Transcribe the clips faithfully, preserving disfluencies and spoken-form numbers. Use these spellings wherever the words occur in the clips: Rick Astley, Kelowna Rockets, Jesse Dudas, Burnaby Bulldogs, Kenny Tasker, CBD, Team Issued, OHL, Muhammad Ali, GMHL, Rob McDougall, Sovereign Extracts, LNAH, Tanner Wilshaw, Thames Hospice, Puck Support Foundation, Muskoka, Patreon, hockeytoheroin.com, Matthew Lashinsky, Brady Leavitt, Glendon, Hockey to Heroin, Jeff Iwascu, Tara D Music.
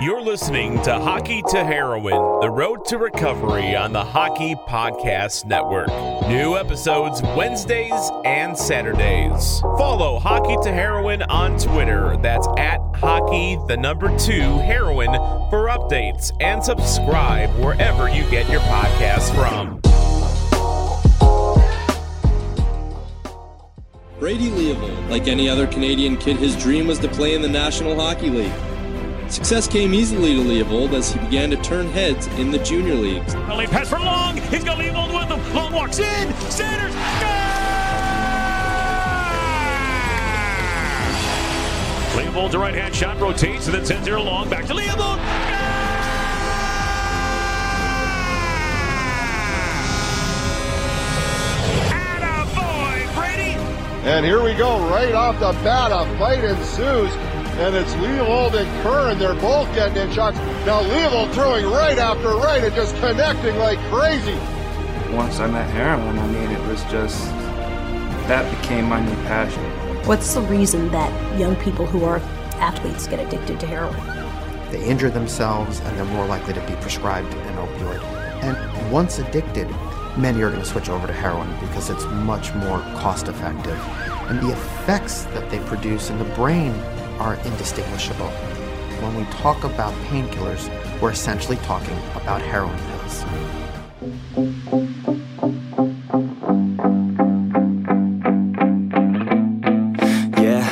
You're listening to Hockey to Heroin, the road to recovery on the Hockey Podcast Network. New episodes Wednesdays and Saturdays. Follow Hockey to Heroin on Twitter. That's at hockey, the number two, heroin for updates. And subscribe wherever you get your podcasts from. Brady Leavitt, like any other Canadian kid, his dream was to play in the National Hockey League. Success came easily to Leovold as he began to turn heads in the junior leagues. A late pass for Long. He's got Leovold with him. Long walks in. Sanders. Goal! Leovold's right-hand shot rotates and then sends it along back to Leovold. Attaboy, Brady. And here we go. Right off the bat, a fight ensues. And it's Leovold and Kerr, and they're both getting in shots. Now Leovold throwing right after right and just connecting like crazy. Once I met heroin, I mean, it was just, that became my new passion. What's the reason that young people who are athletes get addicted to heroin? They injure themselves, and they're more likely to be prescribed an opioid. And once addicted, many are going to switch over to heroin because it's much more cost-effective. And the effects that they produce in the brain are indistinguishable. When we talk about painkillers, we're essentially talking about heroin pills. Yeah,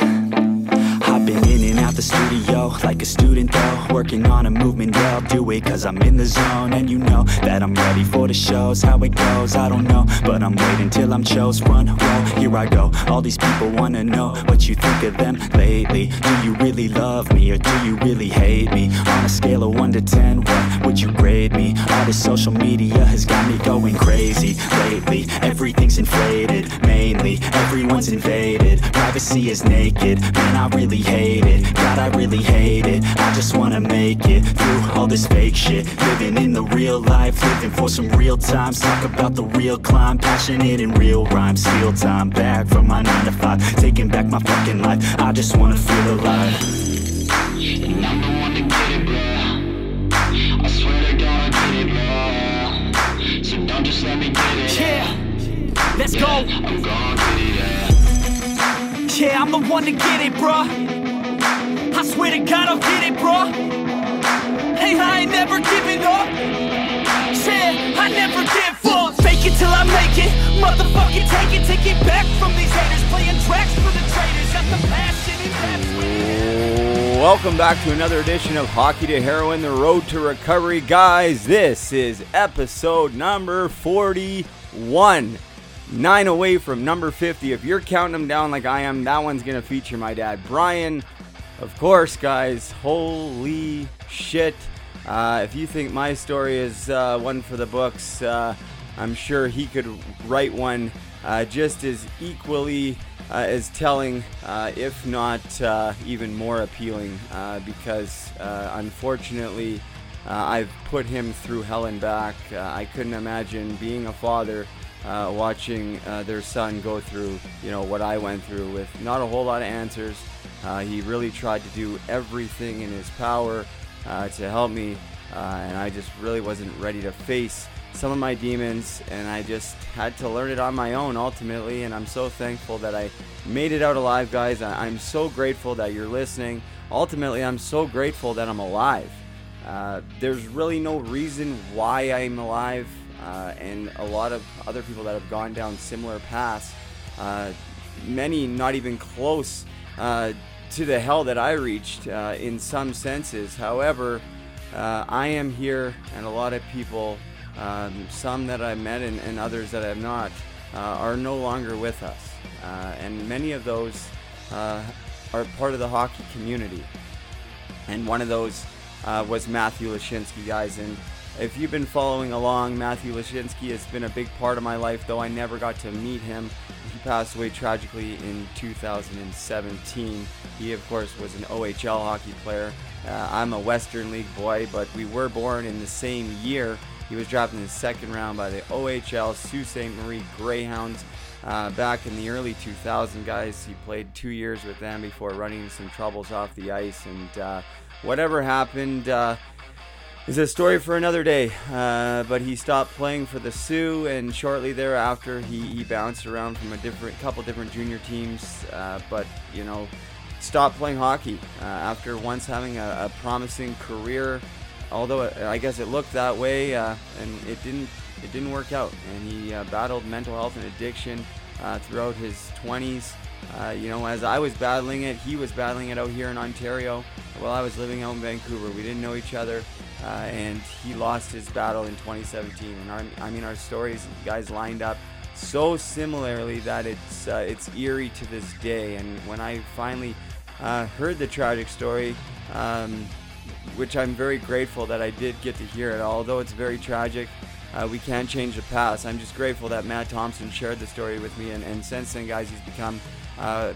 I've been in and out the studio like a student though, working on a movement, yeah, I'll do it cause I'm in the zone, and you know that I'm ready for the shows, how it goes, I don't know, but I'm waiting till I'm chose, run, roll, here I go, all these people wanna know what you think of them lately, do you really love me, or do you really hate me, on a scale of one to ten, what would you grade me, all this social media has got me going crazy lately, everything's inflated, mainly, everyone's invaded, privacy is naked, man I really hate it, God I really hate it, I just wanna make it through all this fake shit, living in the real life, living for some real times, talk about the real climb, passionate in real rhymes, steal time back from my nine to five, taking back my fucking life, I just wanna feel alive, and I'm the one to get it, bro, I swear to God I get it, bro, so don't just let me get it, yeah, let's go, yeah, I'm gonna get it, yeah, yeah, I'm the one to get it, bro, I swear to God I'll get it, bro. Hey, I ain't never giving up. Said I never give up. Fake it till I make it. Motherfucking take it. Take it back from these haters. Playing tracks for the traitors. Got the passion in that. Welcome back to another edition of Hockey to Heroin, the road to recovery. Guys, this is episode number forty-one. Nine away from number fifty. If you're counting them down like I am, that one's going to feature my dad, Brian. Of course, guys, holy shit. Uh, if you think my story is uh, one for the books, uh, I'm sure he could write one uh, just as equally uh, as telling, uh, if not uh, even more appealing, uh, because uh, unfortunately uh, I've put him through hell and back. Uh, I couldn't imagine being a father uh, watching uh, their son go through, you know, what I went through with not a whole lot of answers. Uh, he really tried to do everything in his power uh, to help me, uh, and I just really wasn't ready to face some of my demons, and I just had to learn it on my own ultimately, and I'm so thankful that I made it out alive, guys. I- I'm so grateful that you're listening. Ultimately, I'm so grateful that I'm alive. Uh, there's really no reason why I'm alive, uh, and a lot of other people that have gone down similar paths, uh, many not even close Uh, to the hell that I reached uh, in some senses. However, uh, I am here, and a lot of people, um, some that I met and, and others that I have not, uh, are no longer with us. Uh, and many of those uh, are part of the hockey community. And one of those uh, was Matthew Lashinsky, guys. And if you've been following along, Matthew Lashinsky has been a big part of my life, though I never got to meet him. He passed away tragically in two thousand seventeen. He, of course, was an O H L hockey player. Uh, I'm a Western League boy, but we were born in the same year. He was drafted in the second round by the O H L Sault Ste. Marie Greyhounds uh, back in the early two thousands, guys. He played two years with them before running some troubles off the ice, and uh, whatever happened uh, is a story for another day. Uh, but he stopped playing for the Sioux, and shortly thereafter, he, he bounced around from a different couple different junior teams. Uh, but you know, stopped playing hockey uh, after once having a, a promising career. Although it, I guess it looked that way, uh, and it didn't. It didn't work out, and he uh, battled mental health and addiction uh, throughout his twenties. Uh, you know, as I was battling it, he was battling it out here in Ontario while I was living out in Vancouver. We didn't know each other, uh, and he lost his battle in twenty seventeen. And our, I mean, our stories, guys, lined up so similarly that it's uh, it's eerie to this day. And when I finally uh, heard the tragic story, um, which I'm very grateful that I did get to hear it, although it's very tragic. Uh, we can't change the past. I'm just grateful that Matt Thompson shared the story with me, and, and since then, guys, he's become uh,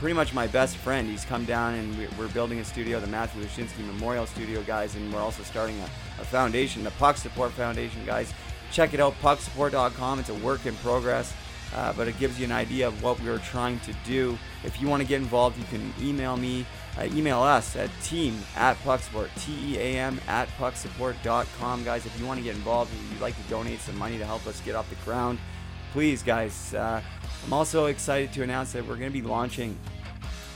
pretty much my best friend. He's come down, and we're building a studio, the Matthew Lashinsky Memorial Studio, guys, and we're also starting a, a foundation, the Puck Support Foundation, guys. Check it out, puck support dot com. It's a work in progress, uh, but it gives you an idea of what we were trying to do. If you want to get involved, you can email me, uh, email us at team at pucksupport, T E A M at pucksupport dot com. Guys, if you want to get involved and you'd like to donate some money to help us get off the ground, please, guys. Uh, I'm also excited to announce that we're going to be launching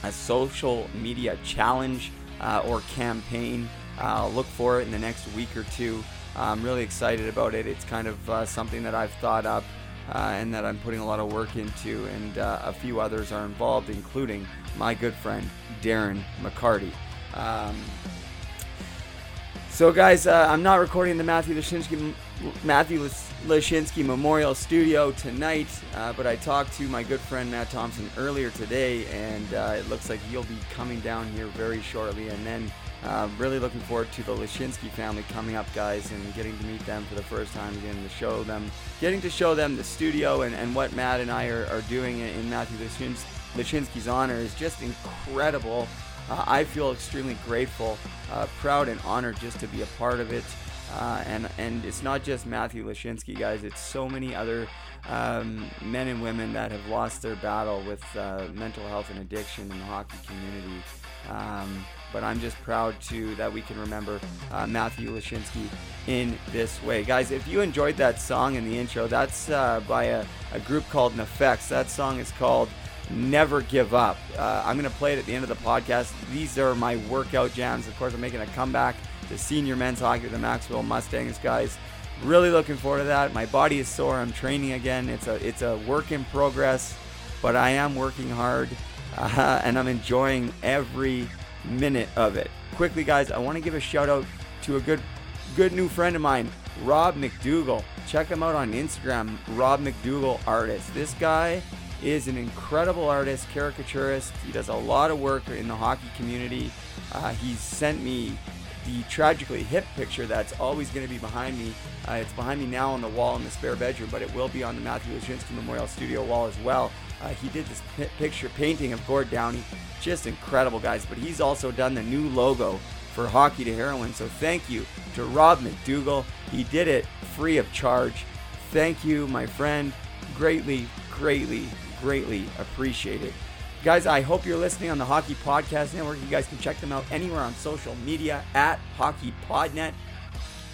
a social media challenge uh, or campaign. Uh, look for it in the next week or two. Uh, I'm really excited about it. It's kind of uh, something that I've thought up. Uh, and that I'm putting a lot of work into, and uh, a few others are involved, including my good friend Darren McCarty. Um, so, guys, uh, I'm not recording the Matthew Lashinsky Matthew Lashinsky Memorial Studio tonight, uh, but I talked to my good friend Matt Thompson earlier today, and uh, it looks like he'll be coming down here very shortly. And then, uh, really looking forward to the Lashinsky family coming up, guys, and getting to meet them for the first time, getting to show them, getting to show them the studio, and, and what Matt and I are, are doing in Matthew Lashinsky's honor is just incredible. Uh, I feel extremely grateful, uh, proud, and honored just to be a part of it. Uh, and and it's not just Matthew Lashinsky, guys. It's so many other um, men and women that have lost their battle with uh, mental health and addiction in the hockey community. Um, but I'm just proud too that we can remember uh, Matthew Lashinsky in this way, guys. If you enjoyed that song in the intro, that's uh, by a, a group called Nefex. That song is called "Never Give Up." Uh, I'm gonna play it at the end of the podcast. These are my workout jams. Of course, I'm making a comeback. The senior men's hockey with the Maxwell Mustangs, guys. Really looking forward to that. My body is sore. I'm training again. It's a it's a work in progress, but I am working hard, uh, and I'm enjoying every minute of it. Quickly, guys, I want to give a shout out to a good good new friend of mine, Rob McDougall. Check him out on Instagram, Rob McDougall Artist. This guy is an incredible artist, caricaturist. He does a lot of work in the hockey community. Uh, he's sent me the tragically hip picture that's always going to be behind me. Uh, it's behind me now on the wall in the spare bedroom, but it will be on the Matthew Lashinsky Memorial Studio wall as well. Uh, he did this p- picture painting of Gord Downey. Just incredible, guys. But he's also done the new logo for Hockey to Heroin. So thank you to Rob McDougall. He did it free of charge. Thank you, my friend. Greatly, greatly, greatly appreciated. Guys, I hope you're listening on the Hockey Podcast Network. You guys can check them out anywhere on social media at hockey pod net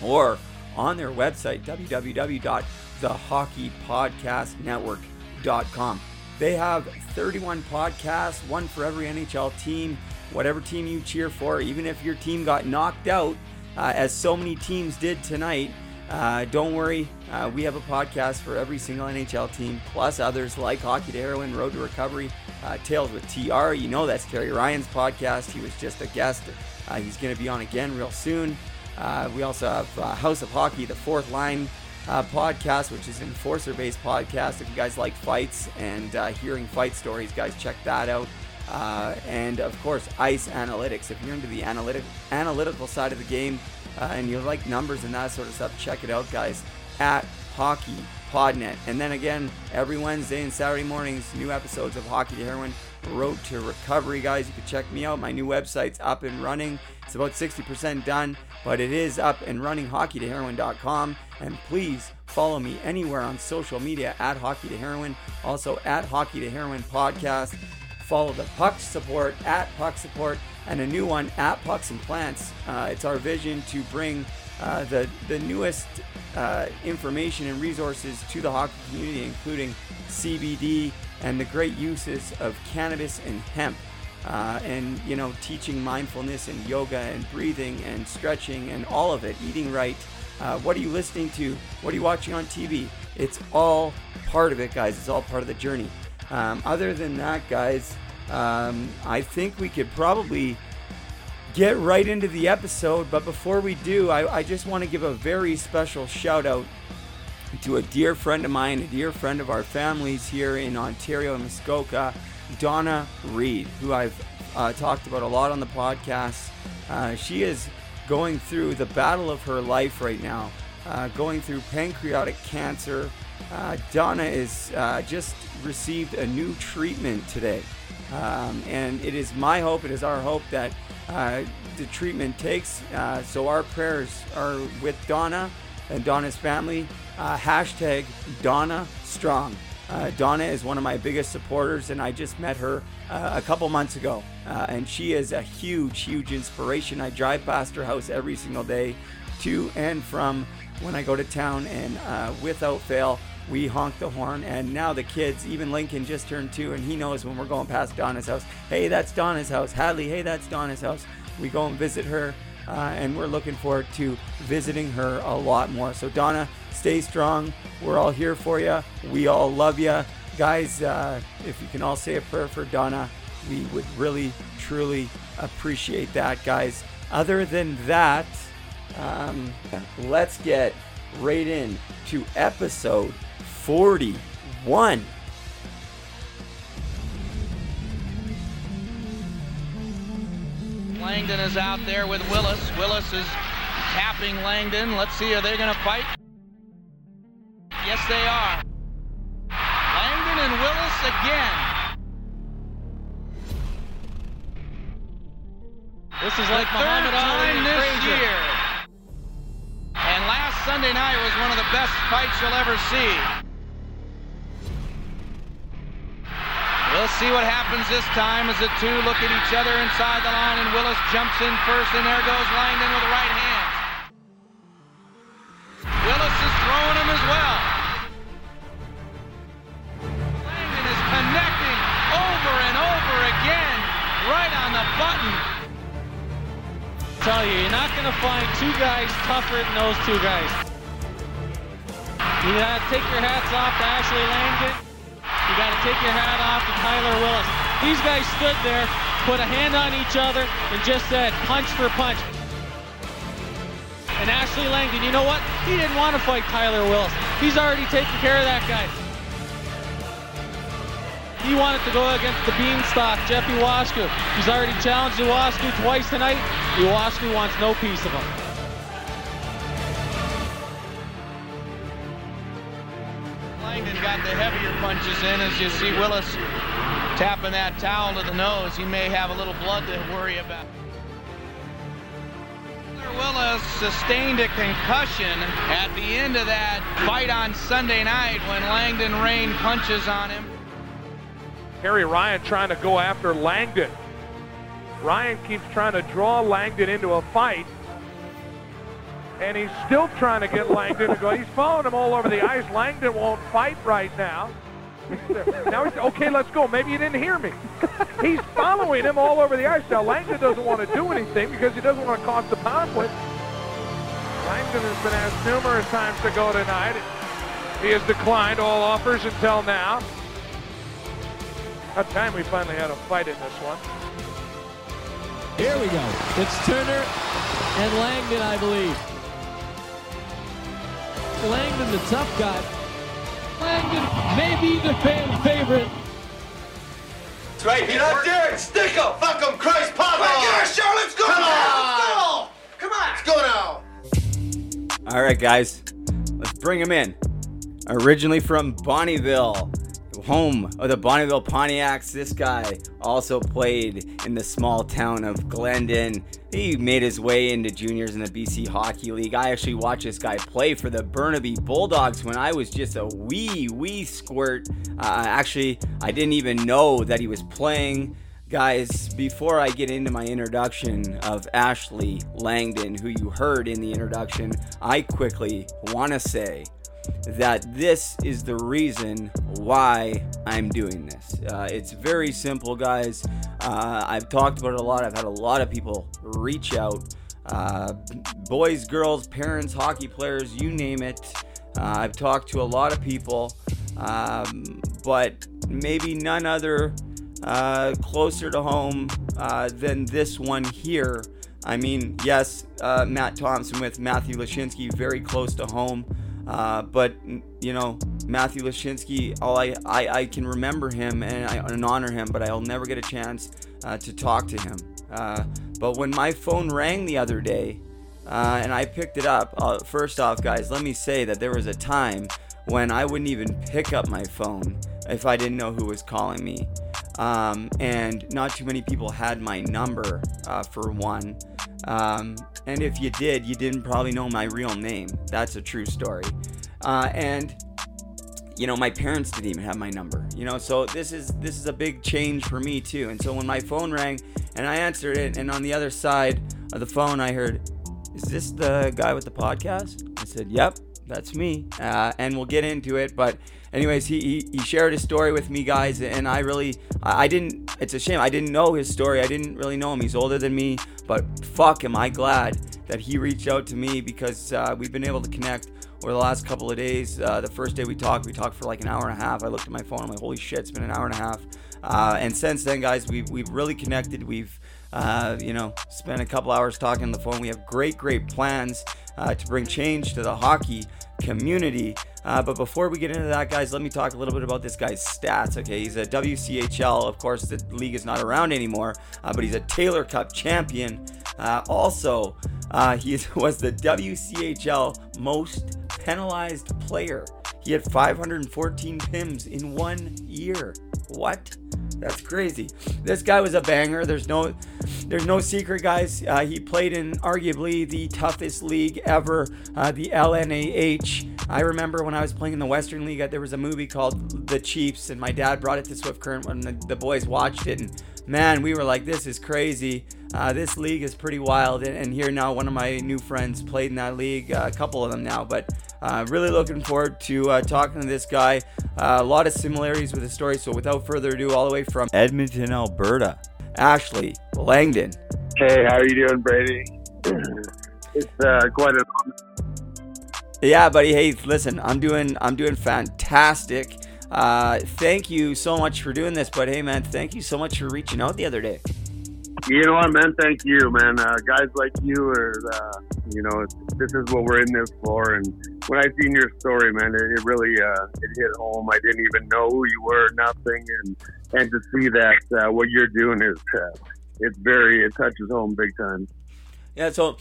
or on their website, w w w dot the hockey podcast network dot com. They have thirty-one podcasts, one for every N H L team, whatever team you cheer for, even if your team got knocked out, uh, as so many teams did tonight. Uh, don't worry, uh, we have a podcast for every single N H L team, plus others like Hockey to Heroin, Road to Recovery, uh, Tales with T R. You know that's Terry Ryan's podcast. He was just a guest. Uh, he's going to be on again real soon. Uh, we also have uh, House of Hockey, the Fourth Line uh, podcast, which is an enforcer-based podcast. If you guys like fights and uh, hearing fight stories, guys, check that out. Uh, and, of course, Ice Analytics. If you're into the analytic, analytical side of the game, Uh, and you like numbers and that sort of stuff, check it out, guys, at Hockey Podnet. And then again, every Wednesday and Saturday mornings, new episodes of Hockey to Heroin, Road to Recovery, guys. You can check me out. My new website's up and running. It's about sixty percent done, but it is up and running, hockey to heroin dot com. And please follow me anywhere on social media at Hockey to Heroin, also at Hockey to Heroin Podcast. Follow the Puck Support at Puck Support and a new one at Pucks and Plants. Uh, it's our vision to bring uh, the, the newest uh, information and resources to the hockey community, including C B D and the great uses of cannabis and hemp. Uh, and, you know, teaching mindfulness and yoga and breathing and stretching and all of it, eating right. Uh, what are you listening to? What are you watching on T V? It's all part of it, guys. It's all part of the journey. Um, other than that, guys, um, I think we could probably get right into the episode. But before we do, I, I just want to give a very special shout out to a dear friend of mine, a dear friend of our families here in Ontario and Muskoka, Donna Reed, who I've uh, talked about a lot on the podcast. Uh, she is going through the battle of her life right now, uh, going through pancreatic cancer. Uh, Donna is uh, just received a new treatment today. Um, and it is my hope, it is our hope that uh, the treatment takes. Uh, so our prayers are with Donna and Donna's family. Uh, hashtag Donna Strong. Uh, Donna is one of my biggest supporters, and I just met her uh, a couple months ago, uh, and she is a huge, huge inspiration. I drive past her house every single day to and from when I go to town, and uh, without fail, we honk the horn, and now the kids, even Lincoln just turned two, and he knows when we're going past Donna's house, hey, that's Donna's house. Hadley, hey, that's Donna's house. We go and visit her, uh, and we're looking forward to visiting her a lot more. So Donna, stay strong. We're all here for you. We all love you. Guys, uh, if you can all say a prayer for Donna, we would really, truly appreciate that, guys. Other than that, um, let's get right in to episode forty-one. Langdon is out there with Willis. Willis is tapping Langdon. Let's see, are they going to fight? Yes, they are. Langdon and Willis again. This is like Muhammad Ali and Frazier. And last Sunday night was one of the best fights you'll ever see. We'll see what happens this time as the two look at each other inside the line, and Willis jumps in first, and there goes Langdon with the right hand. Willis is throwing him as well. Connecting over and over again, right on the button. I tell you, you're not gonna find two guys tougher than those two guys. You gotta take your hats off to Ashley Langdon. You gotta take your hat off to Tyler Willis. These guys stood there, put a hand on each other, and just said punch for punch. And Ashley Langdon, you know what? He didn't want to fight Tyler Willis. He's already taken care of that guy. He wanted to go against the Beanstalk, Jeff Iwascu. He's already challenged Iwascu twice tonight. Iwascu wants no piece of him. Langdon got the heavier punches in, as you see Willis tapping that towel to the nose. He may have a little blood to worry about. Willis sustained a concussion at the end of that fight on Sunday night when Langdon rained punches on him. Terry Ryan trying to go after Langdon. Ryan keeps trying to draw Langdon into a fight. And he's still trying to get Langdon to go. He's following him all over the ice. Langdon won't fight right now. Now he's, okay, let's go. Maybe you didn't hear me. He's following him all over the ice. Now Langdon doesn't want to do anything because he doesn't want to cause the conflict. Langdon has been asked numerous times to go tonight. He has declined all offers until now. About time we finally had a fight in this one. Here we go. It's Turner and Langdon, I believe. Langdon, the tough guy. Langdon may be the fan favorite. That's right. Get up there and stick him. Fuck him, Christ, pop on. Give it a shot. Let's go. Come on. Let's go. Come on. Let's go now. All right, guys. Let's bring him in. Originally from Bonnyville. home of the Bonnyville Pontiacs. This guy also played in the small town of Glendon. He made his way into juniors in the B C Hockey League. I actually watched this guy play for the Burnaby Bulldogs when I was just a wee, wee squirt. Uh, actually, I didn't even know that he was playing. Guys, before I get into my introduction of Ashley Langdon, who you heard in the introduction, I quickly want to say that this is the reason why I'm doing this. Uh, it's very simple, guys. Uh, I've talked about it a lot. I've had a lot of people reach out. Uh, boys, girls, parents, hockey players, you name it. Uh, I've talked to a lot of people, um, but maybe none other uh closer to home uh than this one here. I mean, yes, uh Matt Thompson with Matthew Lashinsky, very close to home, uh but you know, Matthew Lashinsky, all I, I I can remember him and I and honor him, but I'll never get a chance uh to talk to him. Uh but when my phone rang the other day uh and I picked it up, uh, first off, guys, let me say that there was a time when I wouldn't even pick up my phone if I didn't know who was calling me. Um, and not too many people had my number, uh, for one. Um, and if you did, you didn't probably know my real name. That's a true story. Uh, and you know, my parents didn't even have my number, you know, so this is, this is a big change for me too. And so when my phone rang and I answered it, and on the other side of the phone, I heard, "Is this the guy with the podcast?" I said, "Yep, that's me." Uh, and we'll get into it, but anyways, he, he he shared his story with me, guys, and I really, I, I didn't, it's a shame, I didn't know his story, I didn't really know him, he's older than me, but fuck am I glad that he reached out to me, because uh, we've been able to connect over the last couple of days. Uh, the first day we talked, we talked for like an hour and a half, I looked at my phone, I'm like, holy shit, it's been an hour and a half, uh, and since then, guys, we've, we've really connected, we've, uh, you know, spent a couple hours talking on the phone. We have great, great plans uh, to bring change to the hockey community. Uh, but before we get into that, guys, let me talk a little bit about this guy's stats. Okay, he's a W C H L. Of course, the league is not around anymore, uh, but he's a Taylor Cup champion. Uh, also, uh, he was the W C H L most penalized player. He had five hundred fourteen P I Ms in one year. What? That's crazy. This guy was a banger. There's no, there's no secret, guys. Uh, he played in arguably the toughest league ever, uh, the L N A H. I remember when I was playing in the Western League, there was a movie called The Chiefs, and my dad brought it to Swift Current when the, the boys watched it, and man, we were like, this is crazy. Uh, this league is pretty wild, and, and here now, one of my new friends played in that league, uh, a couple of them now, but uh, really looking forward to uh, talking to this guy. Uh, a lot of similarities with his story, so without further ado, all the way from Edmonton, Alberta, Ashley Langdon. Hey, how are you doing, Brady? It's uh, quite an honor. Yeah, buddy. Hey, listen, I'm doing I'm doing fantastic. Uh, thank you so much for doing this, but hey, man, thank you so much for reaching out the other day. You know what, man? Thank you, man. Uh, guys like you are, uh, you know, this is what we're in this for. And when I seen your story, man, it, it really uh, it hit home. I didn't even know who you were, nothing, and and to see that uh, what you're doing is uh, it's very it touches home big time. Yeah. So.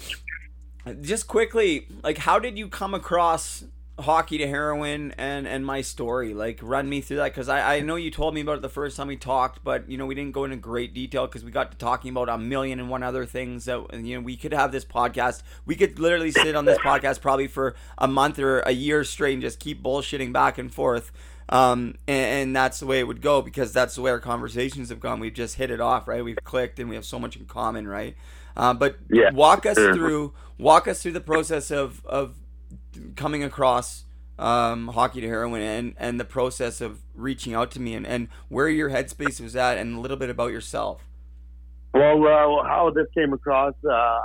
Just quickly, like, how did you come across Hockey to Heroin and, and my story? Like, run me through that, because I, I know you told me about it the first time we talked, but, you know, we didn't go into great detail because we got to talking about a million and one other things that, you know, we could have this podcast. We could literally sit on this podcast probably for a month or a year straight and just keep bullshitting back and forth. Um, and, and that's the way it would go, because that's the way our conversations have gone. We've just hit it off, right? We've clicked and we have so much in common, right? Uh, but yeah. walk us through walk us through the process of, of coming across um, Hockey to Heroin and, and the process of reaching out to me and, and where your headspace was at and a little bit about yourself. Well, uh, how this came across, uh,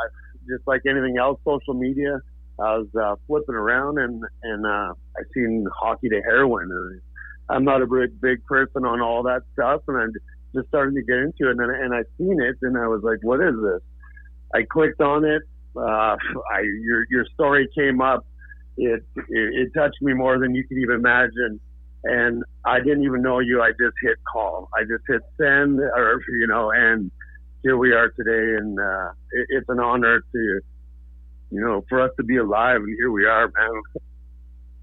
just like anything else, social media, I was uh, flipping around and, and uh, I seen Hockey to Heroin. I'm not a big, big person on all that stuff, and I'm just starting to get into it, and, and I seen it, and I was like, what is this? I clicked on it. Uh, I, your your story came up. It, it it touched me more than you could even imagine, and I didn't even know you. I just hit call. I just hit send, or you know, and here we are today. And uh, it, it's an honor to, you know, for us to be alive, and here we are, man.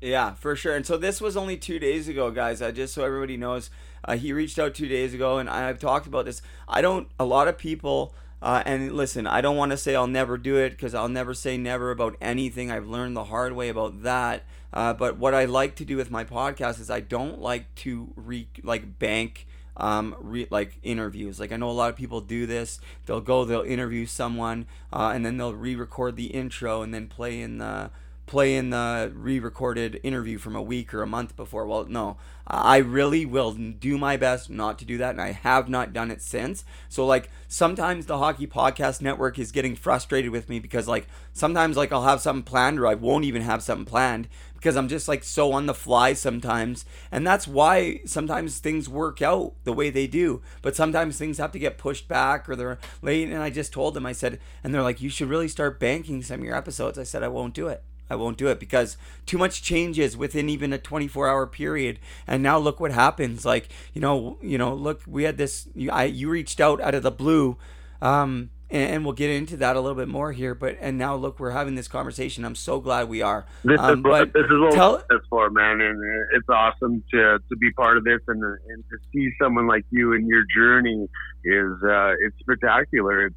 Yeah, for sure. And so this was only two days ago, guys. Uh, just so everybody knows, uh, he reached out two days ago, and I've talked about this. I don't, a lot of people, uh, and listen, I don't want to say I'll never do it, because I'll never say never about anything. I've learned the hard way about that. Uh, but what I like to do with my podcast is I don't like to re, like bank um, re, like interviews. Like I know a lot of people do this. They'll go, they'll interview someone, uh, and then they'll re-record the intro and then play in the play in the re-recorded interview from a week or a month before. Well, no, I really will do my best not to do that, and I have not done it since. So like sometimes the Hockey Podcast Network is getting frustrated with me because like sometimes like I'll have something planned or I won't even have something planned because I'm just like so on the fly sometimes. And that's why sometimes things work out the way they do, but sometimes things have to get pushed back or they're late. And I just told them, I said, and they're like, you should really start banking some of your episodes. I said, I won't do it. I won't do it because too much changes within even a twenty-four hour period. And now look what happens. Like, you know, you know, look, we had this, you, I, you reached out out of the blue, um, and, and we'll get into that a little bit more here, but, and now look, we're having this conversation. I'm so glad we are. This um, is what, this is what tell, it's for, man. And it's awesome to, to be part of this and, and to see someone like you and your journey is, uh, it's spectacular. It's,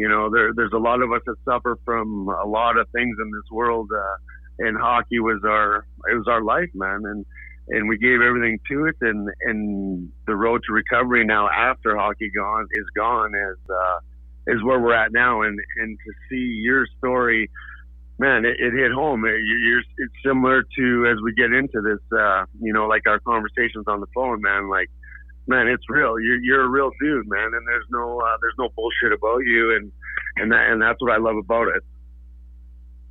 You know, there, there's a lot of us that suffer from a lot of things in this world, uh, and hockey was our, it was our life, man. And, and we gave everything to it. And, and the road to recovery now after hockey gone is gone is, uh, is where we're at now. And, and to see your story, man, it, it hit home. It, you're, it's similar to, as we get into this, uh, you know, like our conversations on the phone, man, like, man, it's real. You're you're a real dude, man, and there's no uh, there's no bullshit about you, and and that, and that's what I love about it.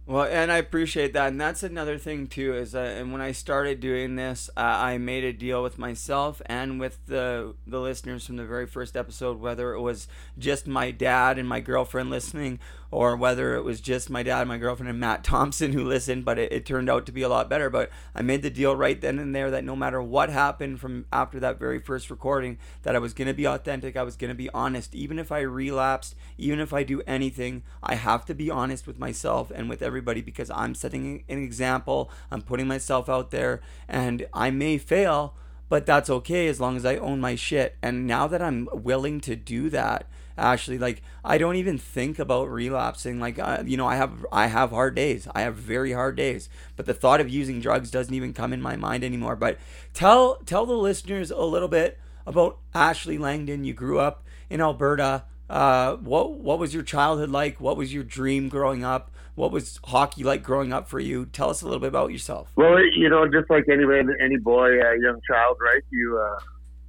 Well, and I appreciate that, and that's another thing too. Is uh, and when I started doing this, uh, I made a deal with myself and with the the listeners from the very first episode, whether it was just my dad and my girlfriend listening, or whether it was just my dad and my girlfriend and Matt Thompson who listened, but it, it turned out to be a lot better. But I made the deal right then and there that no matter what happened from after that very first recording, that I was going to be authentic, I was going to be honest. Even if I relapsed, even if I do anything, I have to be honest with myself and with everybody because I'm setting an example, I'm putting myself out there, and I may fail, but that's okay as long as I own my shit. And now that I'm willing to do that, Ashley, like I don't even think about relapsing. Like uh, you know, I have I have hard days. I have very hard days. But the thought of using drugs doesn't even come in my mind anymore. But tell tell the listeners a little bit about Ashley Langdon. You grew up in Alberta. Uh, what what was your childhood like? What was your dream growing up? What was hockey like growing up for you? Tell us a little bit about yourself. Well, you know, just like any man, any boy, uh, young child, right? You. Uh...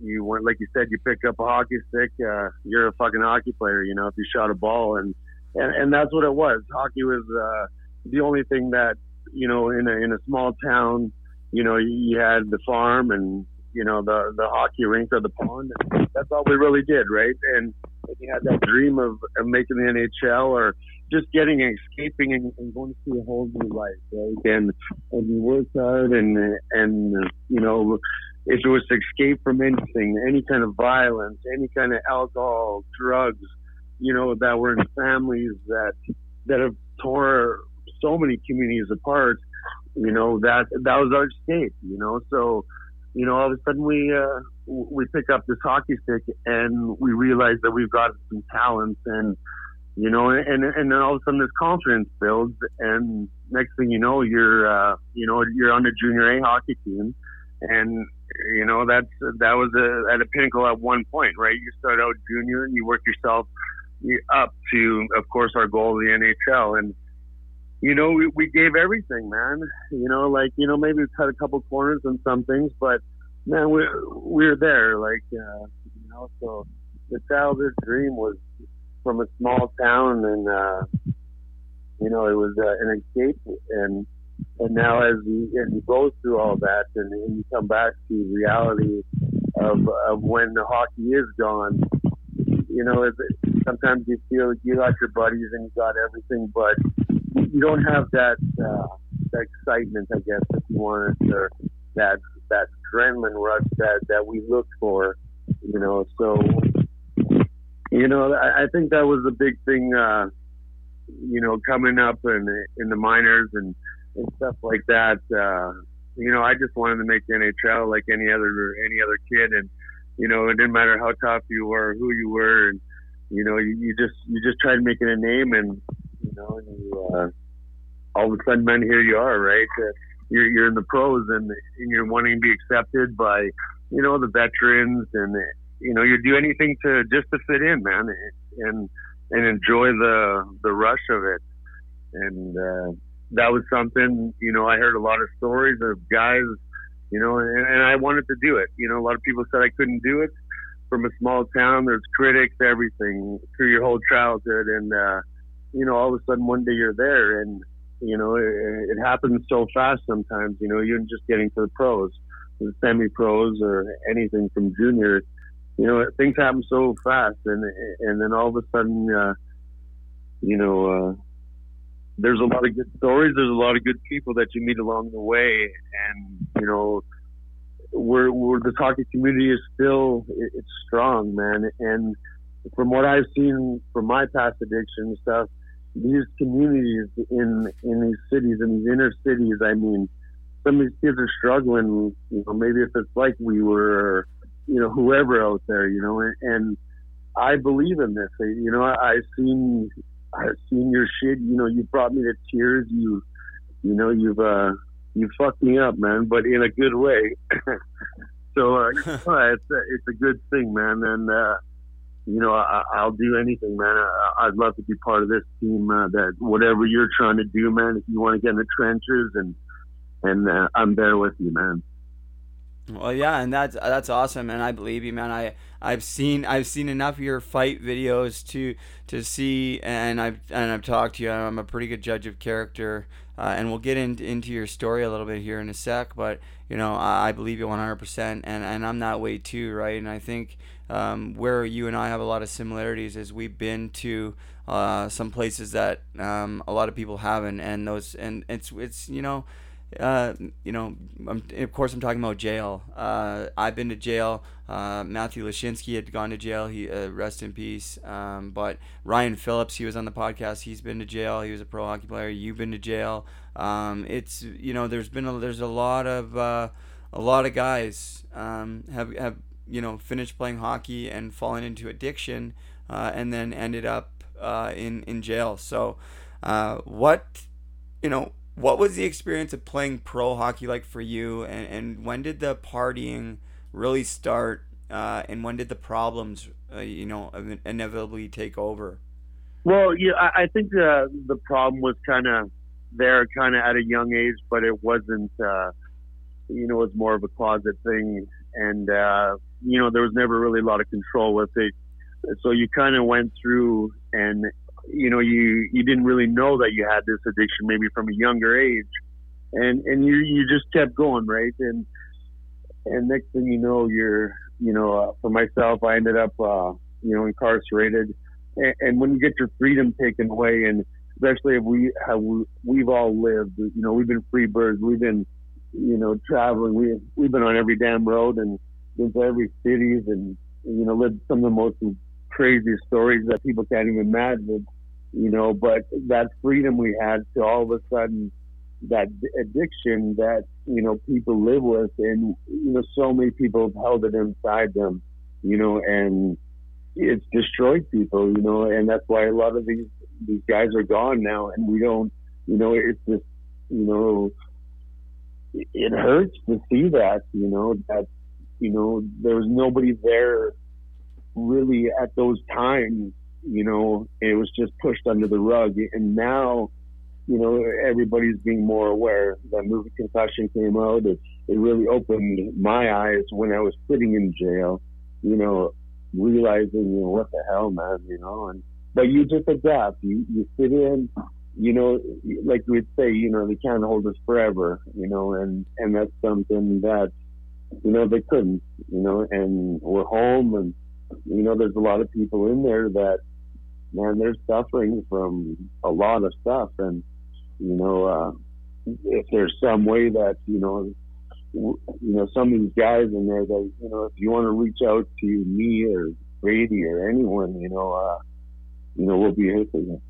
You went, like you said, you picked up a hockey stick. Uh, you're a fucking hockey player, you know, if you shot a ball. And, and, and that's what it was. Hockey was uh, the only thing that, you know, in a, in a small town, you know, you had the farm and, you know, the, the hockey rink or the pond. That's all we really did, right? And you had that dream of, of making the N H L or just getting and escaping and, and going to see a whole new life, right? And, and you worked hard and, and you know, if it was to escape from anything, any kind of violence, any kind of alcohol, drugs, you know, that were in families that that have tore so many communities apart, you know, that that was our escape, you know. So, you know, all of a sudden we uh, we pick up this hockey stick and we realize that we've got some talents and, you know, and and then all of a sudden this confidence builds and next thing you know, you're, uh, you know, you're on the junior A hockey team. And, you know, that's, that was a, at a pinnacle at one point, right? You start out junior and you work yourself up to, of course, our goal, the N H L. And, you know, we, we gave everything, man, you know, like, you know, maybe we cut a couple corners on some things, but man, we, we were there. Like, uh, you know, so the childhood dream was from a small town and, uh, you know, it was uh, an escape and, And now as you, as you go through all that and, and you come back to reality of, of when the hockey is gone, you know, it, sometimes you feel like you got your buddies and you got everything, but you don't have that, uh, that excitement, I guess, if you want it, or that, that adrenaline rush that, that we look for, you know. So, you know, I, I think that was the big thing, uh, you know, coming up and in the minors and, and stuff like that. Uh, you know, I just wanted to make the N H L like any other any other kid, and you know, it didn't matter how tough you were, who you were, and you know, you, you just you just tried making a name, and you know, and you, uh, all of a sudden, man, here you are, right? Uh, you're you're in the pros, and, and you're wanting to be accepted by, you know, the veterans, and you know, you do anything to just to fit in, man, and and enjoy the the rush of it. And uh, that was something, you know, I heard a lot of stories of guys, you know, and, and I wanted to do it. You know, a lot of people said I couldn't do it. From a small town, there's critics, everything through your whole childhood, and uh, you know, all of a sudden one day you're there, and you know, it, it happens so fast sometimes. You know, you're just getting to the pros, the semi-pros, or anything from junior. You know, things happen so fast, and and then all of a sudden, uh, you know, uh, there's a lot of good stories. There's a lot of good people that you meet along the way, and you know, we're, we're the hockey community is still it's strong, man. And from what I've seen from my past addiction and stuff, these communities in in these cities, in these inner cities, I mean, some of these kids are struggling. You know, maybe if it's like we were, you know, whoever out there, you know, and, and I believe in this. You know, I, I've seen I've seen your shit. You know, you brought me to tears. You, you know, you've uh, you fucked me up, man, but in a good way. So uh, it's a, it's a good thing, man, and. Uh, You know, I, I'll do anything, man. I, I'd love to be part of this team. Uh, that whatever you're trying to do, man. If you want to get in the trenches, and and uh, I'm there with you, man. Well, yeah, and that's that's awesome, and I believe you, man. I I've seen I've seen enough of your fight videos to to see, and I've and I've talked to you. I'm a pretty good judge of character, uh, and we'll get in, into your story a little bit here in a sec. But you know, I, I believe you one hundred percent, and and I'm that way too, right? And I think. Um, where you and I have a lot of similarities is we've been to uh, some places that um, a lot of people haven't, and those, and it's it's you know, uh, you know, I'm, of course I'm talking about jail. Uh, I've been to jail. Uh, Matthew Lashinsky had gone to jail. He uh, rest in peace. Um, but Ryan Phillips, he was on the podcast. He's been to jail. He was a pro hockey player. You've been to jail. Um, it's you know, there's been a, there's a lot of uh, a lot of guys um, have have. you know, finished playing hockey and falling into addiction, uh, and then ended up uh, in, in jail. So uh, what, you know, what was the experience of playing pro hockey like for you? And, and when did the partying really start? Uh, and when did the problems, uh, you know, inevitably take over? Well, yeah, I think the, the problem was kind of there kind of at a young age, but it wasn't, uh, you know, it was more of a closet thing. And, uh, you know, there was never really a lot of control with it. So you kind of went through and, you know, you, you didn't really know that you had this addiction maybe from a younger age. And, and you, you just kept going, right? And, and next thing you know, you're, you know, uh, for myself, I ended up, uh, you know, incarcerated. And, and when you get your freedom taken away, and especially if we have, we've all lived, you know, we've been free birds, we've been, you know, traveling, we, we've been on every damn road and been to every cities, and, you know, lived some of the most crazy stories that people can't even imagine, you know, but that freedom we had to all of a sudden, that addiction that, you know, people live with, and, you know, so many people have held it inside them, you know, and it's destroyed people, you know, and that's why a lot of these, these guys are gone now, and we don't, you know, it's just, you know, it hurts to see that, you know, that, you know, there was nobody there really at those times, you know, it was just pushed under the rug. And now, you know, everybody's being more aware. That movie Confession came out. It, it really opened my eyes when I was sitting in jail, you know, realizing, you know, what the hell, man, you know, and, but you just adapt, you, you sit in, you know, like we'd say, you know, they can't hold us forever, you know, and, and that's something that, you know, they couldn't, you know, and we're home, and, you know, there's a lot of people in there that, man, they're suffering from a lot of stuff. And, you know, uh, if there's some way that, you know, you know, some of these guys in there that, you know, if you want to reach out to me or Brady or anyone, you know, uh, you know, we'll be here for you.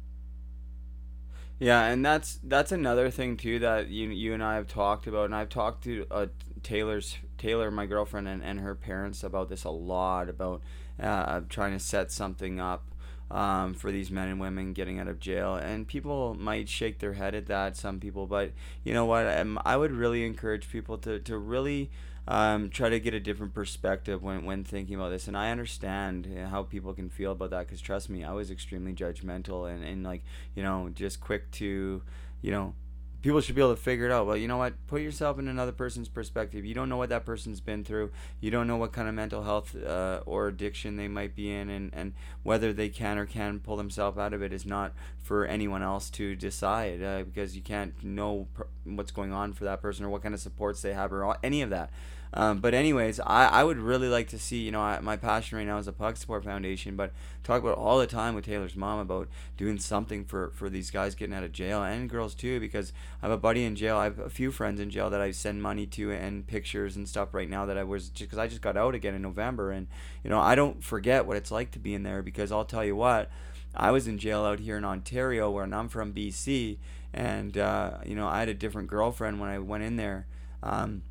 Yeah, and that's that's another thing too that you you and I have talked about, and I've talked to uh, Taylor's Taylor, my girlfriend, and, and her parents about this a lot, about uh, trying to set something up um, for these men and women getting out of jail. And people might shake their head at that, some people, but you know what? I'm, I would really encourage people to to really. Um, try to get a different perspective when, when thinking about this. And I understand how people can feel about that, because trust me, I was extremely judgmental and, and like, you know, just quick to, you know, people should be able to figure it out. Well, you know what? Put yourself in another person's perspective. You don't know what that person's been through. You don't know what kind of mental health uh, or addiction they might be in, and, and whether they can or can pull themselves out of it is not for anyone else to decide, uh, because you can't know pr- what's going on for that person or what kind of supports they have or all, any of that. Um, but anyways, I, I would really like to see, you know, I, my passion right now is the Puck Support Foundation, but talk about all the time with Taylor's mom about doing something for, for these guys getting out of jail, and girls too, because I have a buddy in jail. I have a few friends in jail that I send money to and pictures and stuff right now that I was, just because I just got out again in November. And, you know, I don't forget what it's like to be in there, because I'll tell you what, I was in jail out here in Ontario, where I'm from, B C, and, uh, you know, I had a different girlfriend when I went in there. Um,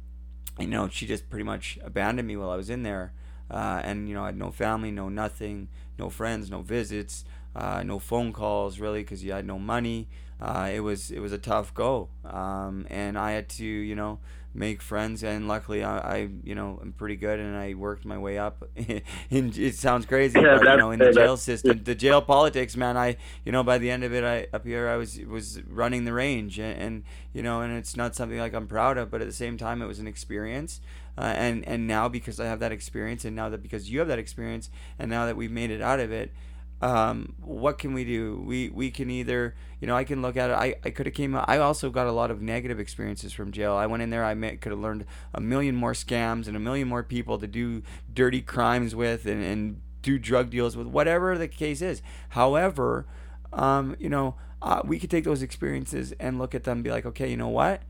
You know, she just pretty much abandoned me while I was in there. Uh, and, you know, I had no family, no nothing, no friends, no visits, uh, no phone calls, really, because you had no money. Uh, it was it was a tough go. Um, and I had to, you know, make friends. And luckily, I, I you know, I'm pretty good, and I worked my way up. in, it sounds crazy, yeah, but, you know, in the jail system, the jail politics, man, I, you know, by the end of it, I up here, I was was running the range. And, and you know, and it's not something like I'm proud of, but at the same time, it was an experience. Uh, and, and now, because I have that experience, and now that because you have that experience, and now that we've made it out of it, um what can we do? We we can either, you know, I can look at it, I I could have came out, I also got a lot of negative experiences from jail. I went in there, I could have learned a million more scams and a million more people to do dirty crimes with and, and do drug deals with, whatever the case is. However, um you know, uh, we could take those experiences and look at them and be like, okay, you know what,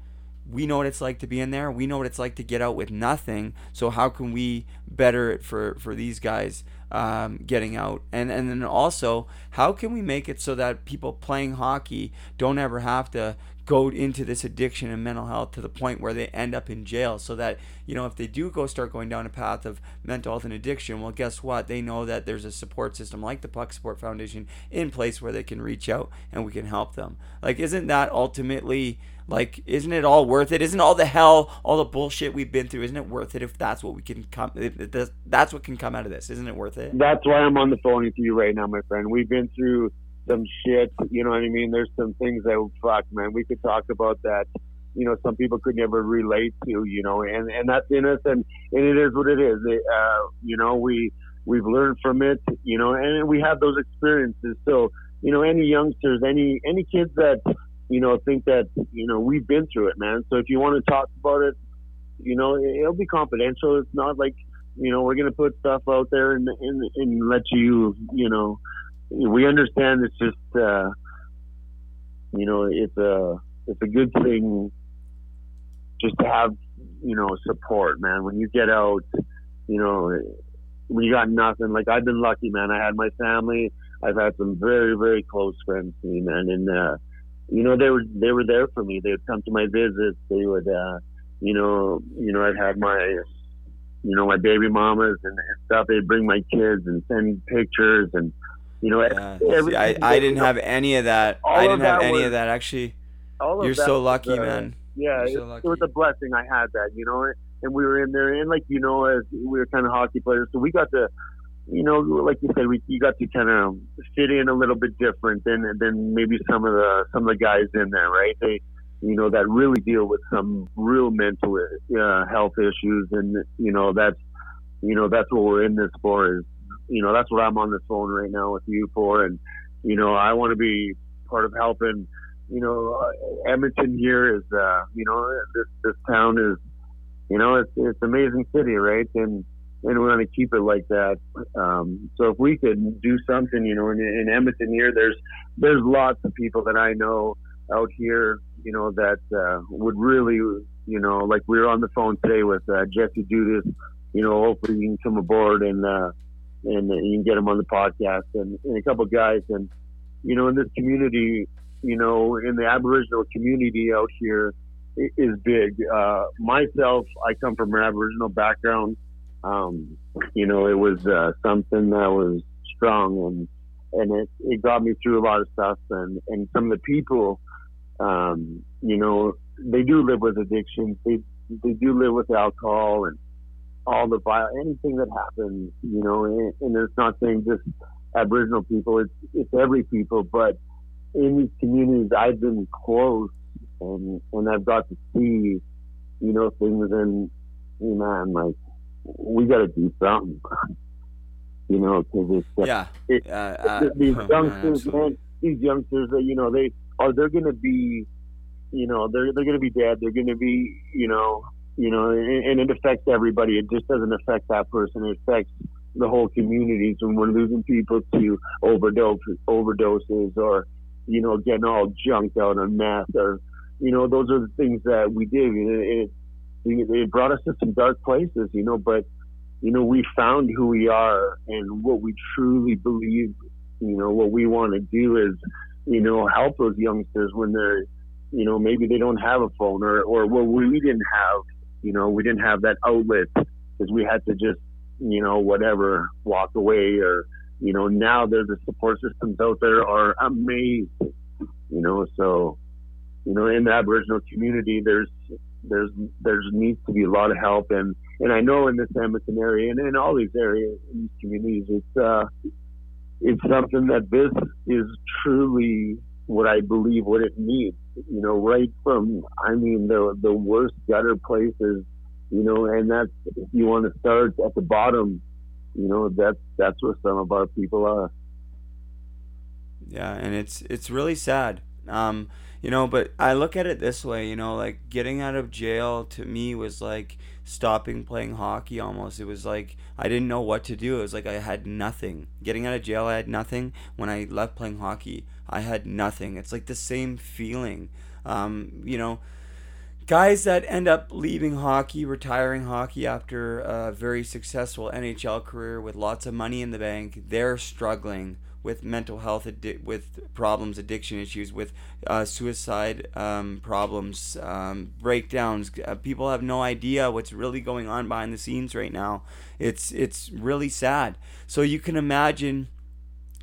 we know what it's like to be in there, we know what it's like to get out with nothing, so how can we better it for for these guys um getting out? And and then also, how can we make it so that people playing hockey don't ever have to go into this addiction and mental health to the point where they end up in jail, so that, you know, if they do go start going down a path of mental health and addiction, well, guess what, they know that there's a support system like the Puck Support Foundation in place where they can reach out and we can help them. Like, isn't that ultimately, like, isn't it all worth it? Isn't all the hell, all the bullshit we've been through, isn't it worth it if that's what we can come, if that's what can come out of this? Isn't it worth it? That's why I'm on the phone with you right now, my friend. We've been through some shit, you know what I mean? There's some things that, fuck, man, we could talk about that, you know, some people could never relate to, you know, and, and that's in us, and, and it is what it is. It, uh, you know, we, we've learned from it, you know, and we have those experiences. So, you know, any youngsters, any, any kids that, you know, think that, you know, we've been through it, man. So if you want to talk about it, you know, it'll be confidential. It's not like, you know, we're going to put stuff out there and, and, and let you, you know, we understand. It's just, uh, you know, it's a, it's a good thing just to have, you know, support, man. When you get out, you know, when you got nothing, like, I've been lucky, man. I had my family. I've had some very, very close friends to me, man. And, uh, you know, they were, they were there for me. They would come to my visits. They would, uh, you know, you know, I'd have my, you know, my baby mamas and stuff. They'd bring my kids and send pictures and, you know, yeah. See, I, I didn't have any of that. I didn't have any of that. Actually, you're so lucky, man. Yeah, it was a blessing. I had that, you know, and we were in there, and like, you know, as we were kind of hockey players, so we got to, you know, like you said, we you got to kind of fit in a little bit different than than maybe some of the some of the guys in there, right? They, you know, that really deal with some real mental uh, health issues, and you know, that's you know that's what we're in this for. Is, you know, that's what I'm on this phone right now with you for, and you know, I want to be part of helping. You know, Edmonton here is, uh, you know, this this town is, you know, it's it's an amazing city, right? And and we want to keep it like that. Um, so if we could do something, you know, in, in Edmonton here, there's there's lots of people that I know out here, you know, that uh, would really, you know, like we were on the phone today with uh, Jesse Dudas. You know, hopefully you can come aboard and uh, and you can get him on the podcast, and, and a couple of guys, and you know, in this community, you know, in the Aboriginal community out here is big. Uh, myself, I come from an Aboriginal background. Um, you know, it was uh, something that was strong, and, and it, it got me through a lot of stuff. And, and some of the people, um, you know, they do live with addictions. They they do live with alcohol and all the violence, anything that happens, you know, and, and it's not saying just Aboriginal people, it's, it's every people. But in these communities, I've been close, and, and I've got to see, you know, things, and, you know, I'm like, we got to do something, you know, because it's, uh, yeah. it, uh, uh, these uh, youngsters, man, these youngsters, you know, they are, they're going to be, you know, they're, they're going to be dead. They're going to be, you know, you know, and, and it affects everybody. It just doesn't affect that person. It affects the whole communities, and we're losing people to overdose, overdoses, or, you know, getting all junked out on meth, or, you know, those are the things that we did. It, it, it brought us to some dark places, you know, but, you know, we found who we are and what we truly believe, you know, what we want to do is, you know, help those youngsters when they're, you know, maybe they don't have a phone, or, or what we didn't have, you know, we didn't have that outlet because we had to just, you know, whatever, walk away, or, you know, now there's the support systems out there are amazing, you know, so, you know, in the Aboriginal community, there's, there's, there's needs to be a lot of help. And, and I know in this Edmonton area and in all these areas, in these communities, it's, uh, it's something that this is truly what I believe what it needs, you know, right from, I mean, the, the worst gutter places, you know, and that's, if you want to start at the bottom, you know, that's, that's where some of our people are. Yeah. And it's, it's really sad. Um, you know, but I look at it this way, you know, like getting out of jail to me was like stopping playing hockey almost. It was like I didn't know what to do. It was like I had nothing. Getting out of jail, I had nothing. When I left playing hockey, I had nothing. It's like the same feeling. Um, you know, guys that end up leaving hockey, retiring hockey after a very successful N H L career with lots of money in the bank, they're struggling with mental health, addi- with problems, addiction issues, with uh, suicide um, problems, um, breakdowns. Uh, people have no idea what's really going on behind the scenes right now. It's it's really sad. So you can imagine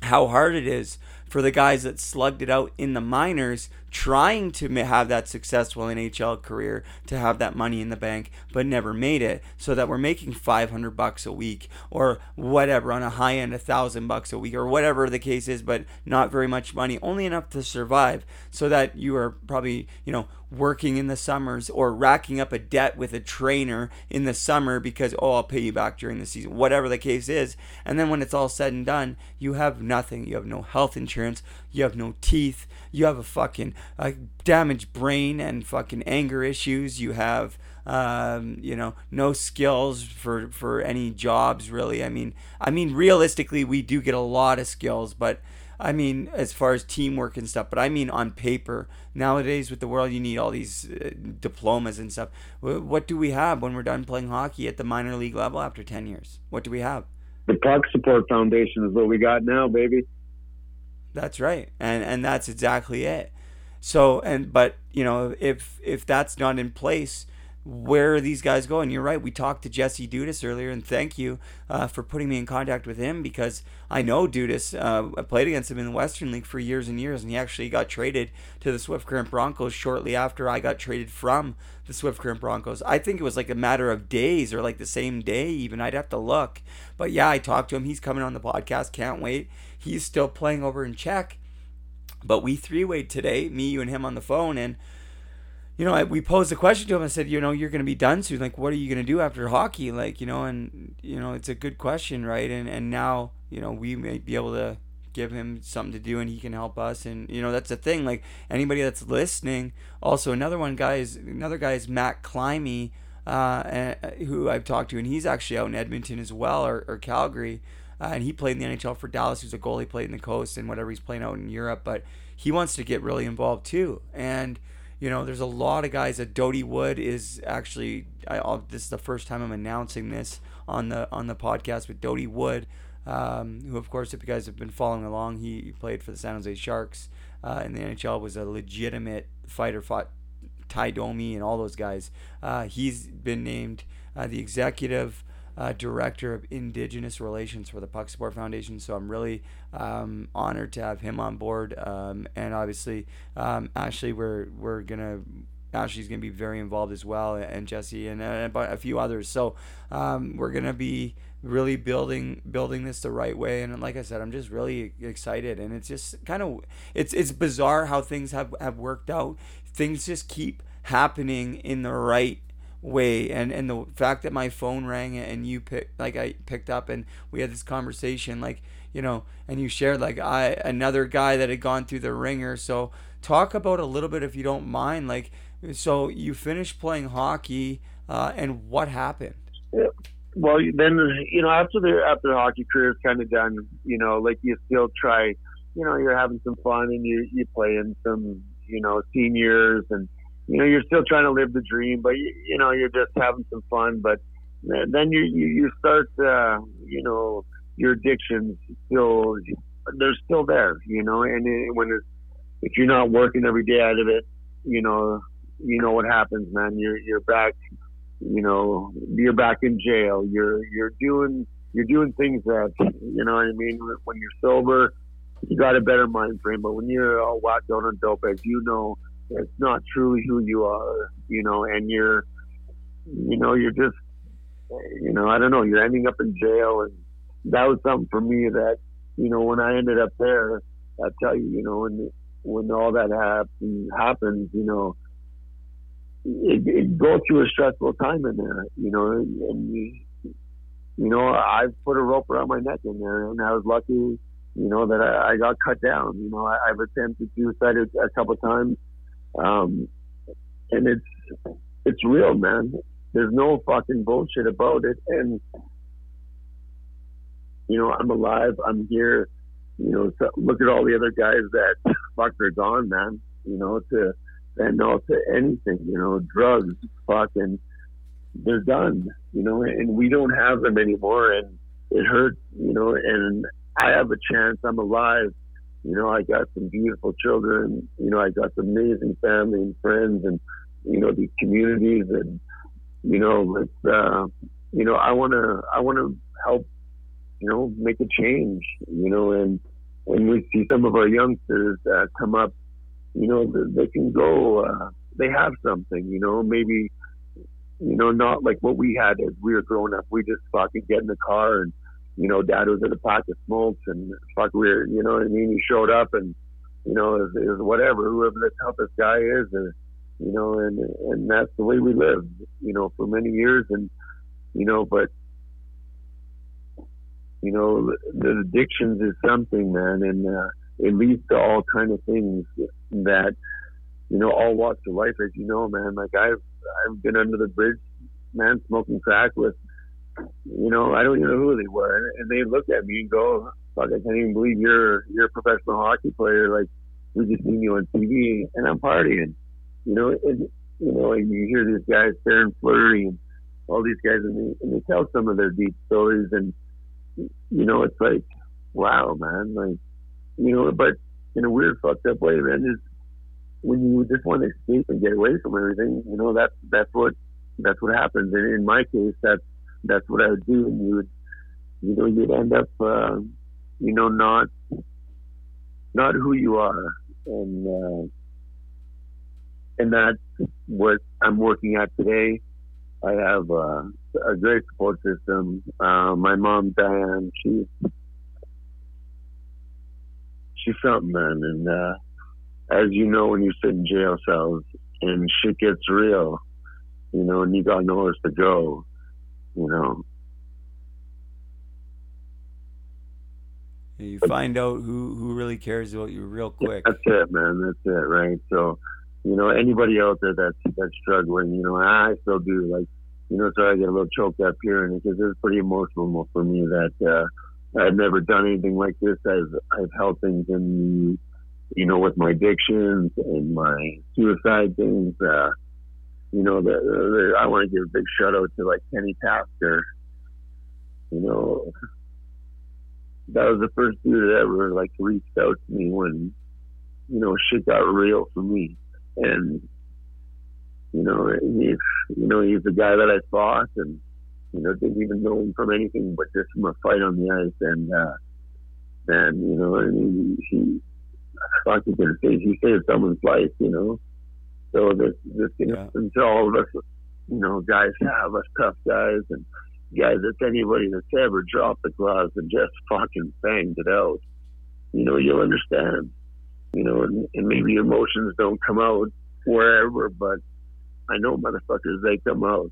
how hard it is for the guys that slugged it out in the minors, trying to have that successful N H L career, to have that money in the bank, but never made it, so that we're making five hundred bucks a week or whatever, on a high end, a thousand bucks a week or whatever the case is, but not very much money, only enough to survive, so that you are probably, you know, working in the summers or racking up a debt with a trainer in the summer because, oh, I'll pay you back during the season, whatever the case is. And then when it's all said and done, you have nothing. You have no health insurance. You have no teeth. You have a fucking uh, damaged brain and fucking anger issues. You have, um, you know, no skills for, for any jobs, really. I mean, I mean, realistically, we do get a lot of skills, but I mean, as far as teamwork and stuff, but I mean on paper. Nowadays with the world, you need all these uh, diplomas and stuff. What do we have when we're done playing hockey at the minor league level after ten years? What do we have? The Puck Support Foundation is what we got now, baby. That's right. And and that's exactly it. So, and but, you know, if if that's not in place, where are these guys going? You're right. We talked to Jesse Dudas earlier, and thank you uh, for putting me in contact with him, because I know Dudas. Uh, I played against him in the Western League for years and years, and he actually got traded to the Swift Current Broncos shortly after I got traded from the Swift Current Broncos. I think it was like a matter of days, or like the same day even. I'd have to look. But yeah, I talked to him. He's coming on the podcast. Can't wait. He's still playing over in Czech. But we three-wayed today, me, you, and him on the phone, and you know, I, we posed a question to him. I said, you know, you're going to be done soon. Like, what are you going to do after hockey? Like, you know, and, you know, it's a good question, right? And and now, you know, we may be able to give him something to do, and he can help us. And, you know, that's the thing. Like, anybody that's listening. Also, another one guy is, another guy is Matt Climey, uh, who I've talked to, and he's actually out in Edmonton as well, or, or Calgary. Uh, and he played in the N H L for Dallas. He was a goalie, played in the coast and whatever. He's playing out in Europe. But he wants to get really involved too. And you know, there's a lot of guys. That Dodie Wood is actually, I, this is the first time I'm announcing this on the on the podcast with Dodie Wood, um, who, of course, if you guys have been following along, he played for the San Jose Sharks uh, in the N H L was a legitimate fighter, fought Ty Domi and all those guys. Uh, he's been named uh, the executive uh, director of Indigenous Relations for the Puck Support Foundation. So I'm really um, honored to have him on board. Um, and obviously, um, Ashley, we're we're gonna. Ashley's going to be very involved as well, and Jesse and uh, a few others. So um, we're going to be really building building this the right way. And like I said, I'm just really excited. And it's just kind of it's it's bizarre how things have, have worked out. Things just keep happening in the right way. And and the fact that my phone rang and you pick like I picked up and we had this conversation, like, you know, and you shared like I another guy that had gone through the ringer. So talk about a little bit, if you don't mind, like. So you finished playing hockey, uh, and what happened? Yeah. Well, then, you know, after the after the hockey career is kind of done, you know, like you still try, you know, you're having some fun and you you playing some, you know, seniors, and you know you're still trying to live the dream, but you, you know you're just having some fun. But then you you, you start, uh, you know, your addictions still they're still there, you know, and it, when it's, if you're not working every day out of it, you know. You know what happens, man. You're you're back, you know. You're back in jail. You're you're doing you're doing things that, you know what I mean. When you're sober, you got a better mind frame. But when you're all whacked out on dope, as you know, it's not truly who you are, you know. And you're, you know, you're just, you know, I don't know. You're ending up in jail, and that was something for me that, you know, when I ended up there, I tell you, you know, when when all that happens, happens, you know. It, it go through a stressful time in there, you know, and you, you know, I put a rope around my neck in there, and I was lucky, you know, that I, I got cut down. You know, I, I've attempted suicide a, a couple of times, um, and it's it's real, man. There's no fucking bullshit about it, and you know, I'm alive, I'm here. You know, so look at all the other guys that fuck are gone, man. You know, to And all to anything, you know, drugs, fucking, they're done, you know, and we don't have them anymore, and it hurts, you know, and I have a chance, I'm alive, you know, I got some beautiful children, you know, I got some amazing family and friends, and, you know, these communities, and, you know, it's, uh, you know, I want to, I want to help, you know, make a change, you know, and when we see some of our youngsters uh, come up, you know, they can go, uh, they have something, you know, maybe, you know, not like what we had as we were growing up. We just fucking get in the car and, you know, dad was in a pack of smokes and fuck, we were, you know what I mean? He showed up and, you know, it was whatever, whoever the toughest guy is, and, you know, and, and that's the way we lived, you know, for many years. And, you know, but, you know, the addictions is something, man. And, uh, it leads to all kind of things that, you know, all walks of life, as you know, man. Like I've I've been under the bridge, man, smoking crack with, you know, I don't even know who they were, and they looked at me and go, "Fuck, I can't even believe you're you're a professional hockey player. Like we just seen you on T V, and I'm partying." You know, and you know, and you hear these guys, Darren Fleury, and all these guys, and they, and they tell some of their deep stories, and you know, it's like, wow, man, like. You know, but in a weird, fucked up way, man, is when you just want to escape and get away from everything, you know, that's, that's what, that's what happens. And in my case, that's, that's what I would do. And you would, you know, you'd end up, uh, you know, not, not who you are. And, uh, and that's what I'm working at today. I have, uh, a great support system. Uh, my mom, Diane, she's, She's something, man, and uh, as you know, when you sit in jail cells and shit gets real, you know, and you got nowhere to go, you know. You find out who, who really cares about you real quick. That's it, man. That's it, right? So, you know, anybody out there that's that's struggling, you know, I still do. Like, you know, so I get a little choked up here, and because it's pretty emotional for me that. uh I've never done anything like this. I've I've held things in, you know, with my addictions and my suicide things. Uh, you know, the, the, I want to give a big shout out to like Kenny Tasker. You know, that was the first dude that ever like reached out to me when you know, shit got real for me. And, you know, he's, you know, he's the guy that I fought, and, you know, didn't even know him from anything but just from a fight on the ice. And, uh, and you know, and he, he I fucking can say, he saved someone's life, you know. So this, this, you know, yeah. until all of us, you know, guys have us tough guys, and guys, if anybody that's ever dropped the gloves and just fucking banged it out, you know, you'll understand. You know, and, and maybe emotions don't come out wherever, but I know motherfuckers, they come out.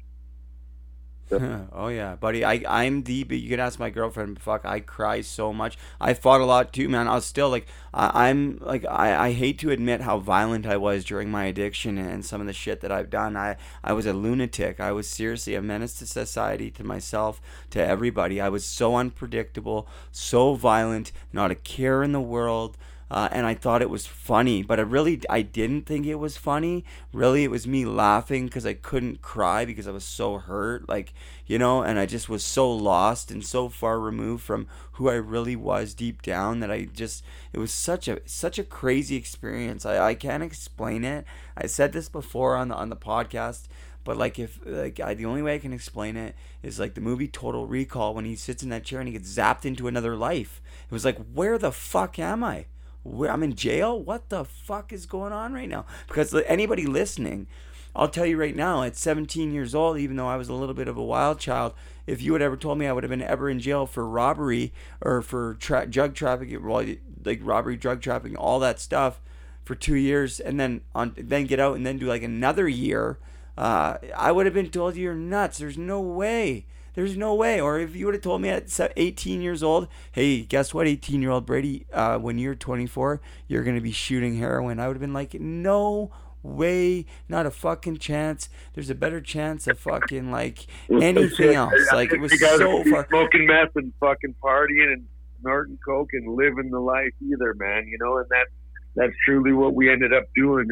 So. Oh yeah, buddy, I, I'm deep. You could ask my girlfriend, fuck, I cry so much. I fought a lot too, man. I was still like, I, I'm like, I, I hate to admit how violent I was during my addiction and some of the shit that I've done. I, I was a lunatic. I was seriously a menace to society, to myself, to everybody. I was so unpredictable, so violent, not a care in the world. Uh, and I thought it was funny, but I really, I didn't think it was funny. Really, it was me laughing because I couldn't cry because I was so hurt, like, you know, and I just was so lost and so far removed from who I really was deep down that I just, it was such a, such a crazy experience. I, I can't explain it. I said this before on the, on the podcast, but like if, like I, the only way I can explain it is like the movie Total Recall, when he sits in that chair and he gets zapped into another life. It was like, where the fuck am I? I'm in jail? What the fuck is going on right now? Because anybody listening, I'll tell you right now, at seventeen years old, even though I was a little bit of a wild child, if you had ever told me I would have been ever in jail for robbery or for tra- drug trafficking, well, like robbery, drug trafficking, all that stuff for two years and then on, then get out and then do like another year, uh, I would have been told you're nuts. There's no way. There's no way. Or if you would have told me at eighteen years old, hey, guess what, eighteen-year-old Brady, uh, when you're twenty-four, you're going to be shooting heroin, I would have been like, no way, not a fucking chance. There's a better chance of fucking, like, anything else. Like, it was so far. Smoking meth and fucking partying and snorting coke and living the life either, man, you know, and that's, that's truly what we ended up doing,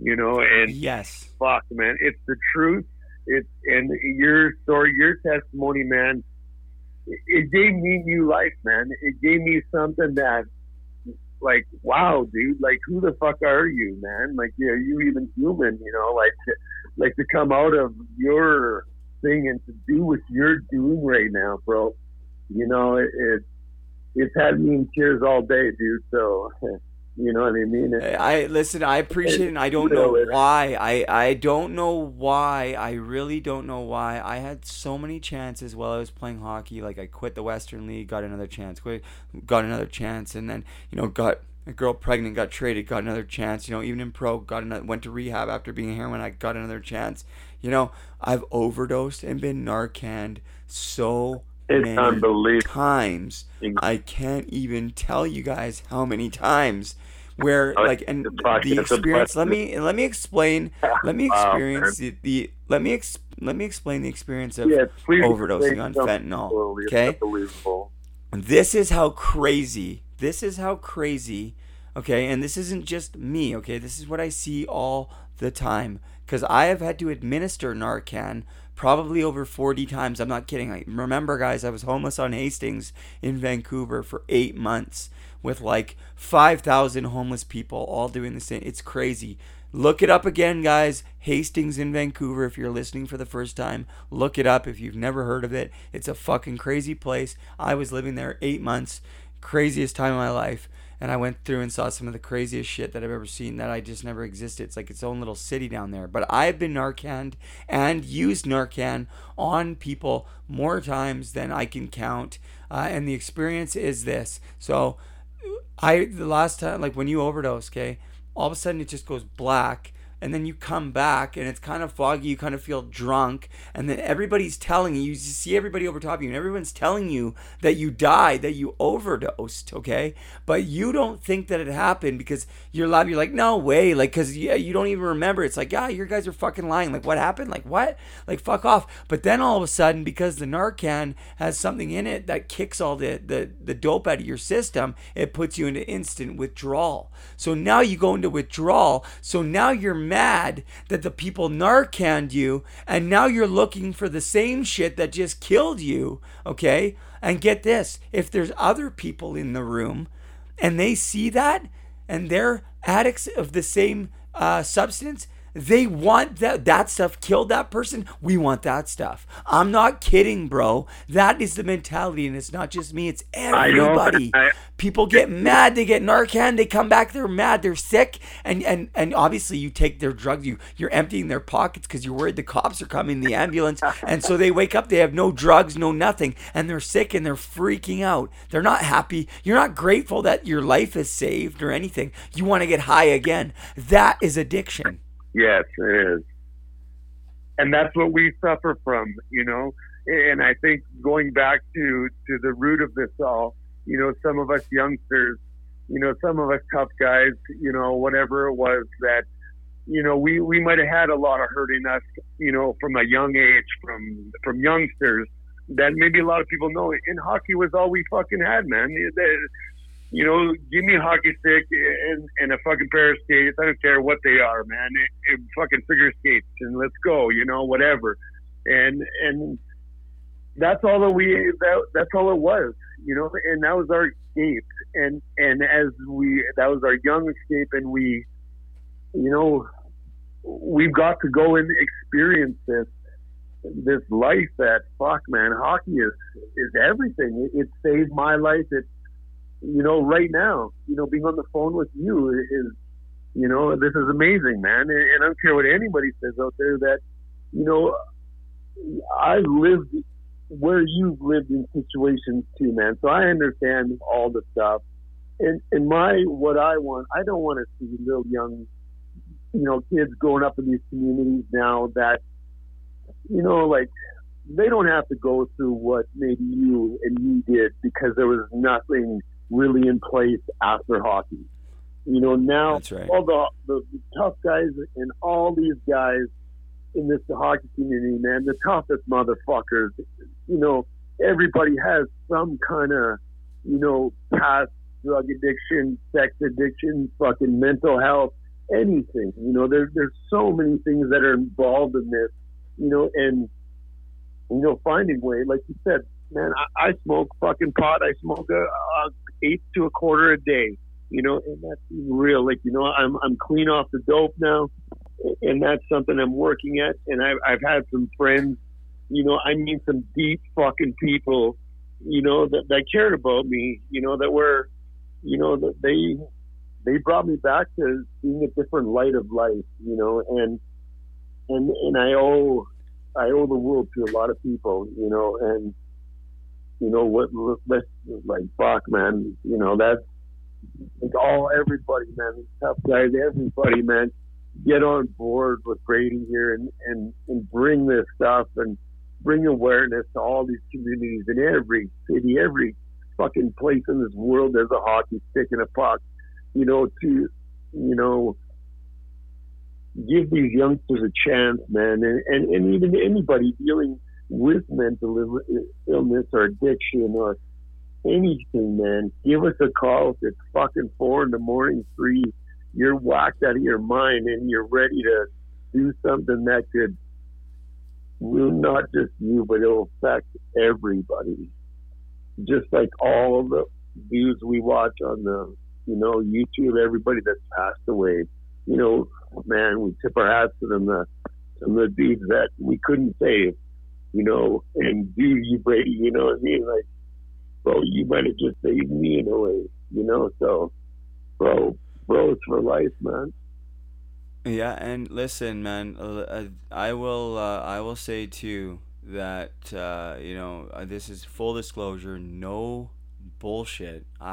you know, and yes, fuck, man, it's the truth. It, and your story, your testimony, man, it, it gave me new life, man. It gave me something that, like, wow, dude, like, who the fuck are you, man? Like, yeah, are you even human, you know? Like, to, like to come out of your thing and to do what you're doing right now, bro. You know, it, it it's had me in tears all day, dude, so... You know what I mean? It, I listen, I appreciate it, and I don't know why. I, I don't know why. I really don't know why. I had so many chances while I was playing hockey. Like, I quit the Western League, got another chance, quit, got another chance, and then, you know, got a girl pregnant, got traded, got another chance. You know, even in pro, got another, went to rehab after being heroin, I got another chance. You know, I've overdosed and been Narcaned so It's many unbelievable. times. I can't even tell you guys how many times. Where like and the experience. Let me let me explain. Let me experience the, the let me ex, let me explain the experience of yeah, overdosing on fentanyl. Okay, this is how crazy. This is how crazy. Okay, and this isn't just me. Okay, this is what I see all the time because I have had to administer Narcan probably over forty times. I'm not kidding. Like, remember, guys, I was homeless on Hastings in Vancouver for eight months with like five thousand homeless people all doing the same. It's crazy. Look it up again, guys. Hastings in Vancouver, if you're listening for the first time, look it up if you've never heard of it. It's a fucking crazy place. I was living there eight months, craziest time of my life. And I went through and saw some of the craziest shit that I've ever seen that I just never existed. It's like its own little city down there. But I've been Narcaned and used Narcan on people more times than I can count. Uh, and the experience is this. So I the last time, like when you overdose, okay, all of a sudden it just goes black. And then you come back and it's kind of foggy. You kind of feel drunk. And then everybody's telling you, you see everybody over top of you and everyone's telling you that you died, that you overdosed. Okay. But you don't think that it happened because you're loud. You're like, no way. Like, cause yeah, you don't even remember. It's like, yeah, your guys are fucking lying. Like what happened? Like what? Like fuck off. But then all of a sudden, because the Narcan has something in it that kicks all the, the, the dope out of your system, it puts you into instant withdrawal. So now you go into withdrawal. So now you're mad that the people Narcaned you, and now you're looking for the same shit that just killed you, okay? And get this, if there's other people in the room and they see that and they're addicts of the same uh, substance, they want that, that stuff killed that person. We want that stuff. I'm not kidding, bro. That is the mentality, and it's not just me. It's everybody. I know, I, People get mad. They get Narcan. They come back. They're mad. They're sick. And and, and obviously, you take their drugs. You, you're emptying their pockets because you're worried the cops are coming, the ambulance. And so they wake up. They have no drugs, no nothing. And they're sick, and they're freaking out. They're not happy. You're not grateful that your life is saved or anything. You want to get high again. That is addiction. Yes, it is. And that's what we suffer from, you know. And I think going back to, to the root of this all, you know, some of us youngsters, you know, some of us tough guys, you know, whatever it was that, you know, we, we might have had a lot of hurting us, you know, from a young age, from from youngsters that maybe a lot of people know. And hockey was all we fucking had, man. You know, give me a hockey stick and, and a fucking pair of skates. I don't care what they are, man. It, it fucking figure skates and let's go, you know, whatever. And and that's all that we that, that's all it was, you know. And that was our escape. And and as we that was our young escape. And we, you know, we've got to go and experience this this life that fuck, man. Hockey is is everything. It, it saved my life. It You know, right now, you know, being on the phone with you is, you know, this is amazing, man. And I don't care what anybody says out there that, you know, I've lived where you've lived in situations too, man. So I understand all the stuff. And, and my, what I want, I don't want to see little young, you know, kids growing up in these communities now that, you know, like, they don't have to go through what maybe you and me did because there was nothing really in place after hockey. You know, now right. all the, the, the tough guys and all these guys in this hockey community, man, the toughest motherfuckers, you know, everybody has some kind of, you know, past drug addiction, sex addiction, fucking mental health, anything. You know, there, there's so many things that are involved in this, you know, and, you know, finding way, like you said, man, I, I smoke fucking pot. I smoke a, a eighth to a quarter a day, you know, and that's real. Like, you know, I'm I'm clean off the dope now, and that's something I'm working at. And I've, I've had some friends, you know, I mean, some deep fucking people, you know, that, that cared about me, you know, that were, you know, that they they brought me back to seeing a different light of life, you know, and and and I owe I owe the world to a lot of people, you know, and. You know what? Let's like fuck, man. You know that's like all everybody, man. These tough guys, everybody, man. Get on board with Brady here and, and, and bring this stuff and bring awareness to all these communities in every city, every fucking place in this world. There's a hockey stick and a puck. You know, to you know, give these youngsters a chance, man, and and, and even anybody dealing with mental illness or addiction or anything, man, give us a call. If it's fucking four in the morning, three, you're whacked out of your mind and you're ready to do something that could ruin not just you, but it'll affect everybody. Just like all of the views we watch on the, you know, YouTube, everybody that's passed away, you know, man, we tip our hats to them, the, to the dudes that we couldn't save. You know, and do you, Brady, you know what I mean? Like, bro, you might have just saved me in a way, you know? So, bro, bro, it's for life, man. Yeah, and listen, man, I will uh, I will say, too, that, uh, you know, this is full disclosure, no bullshit. Uh,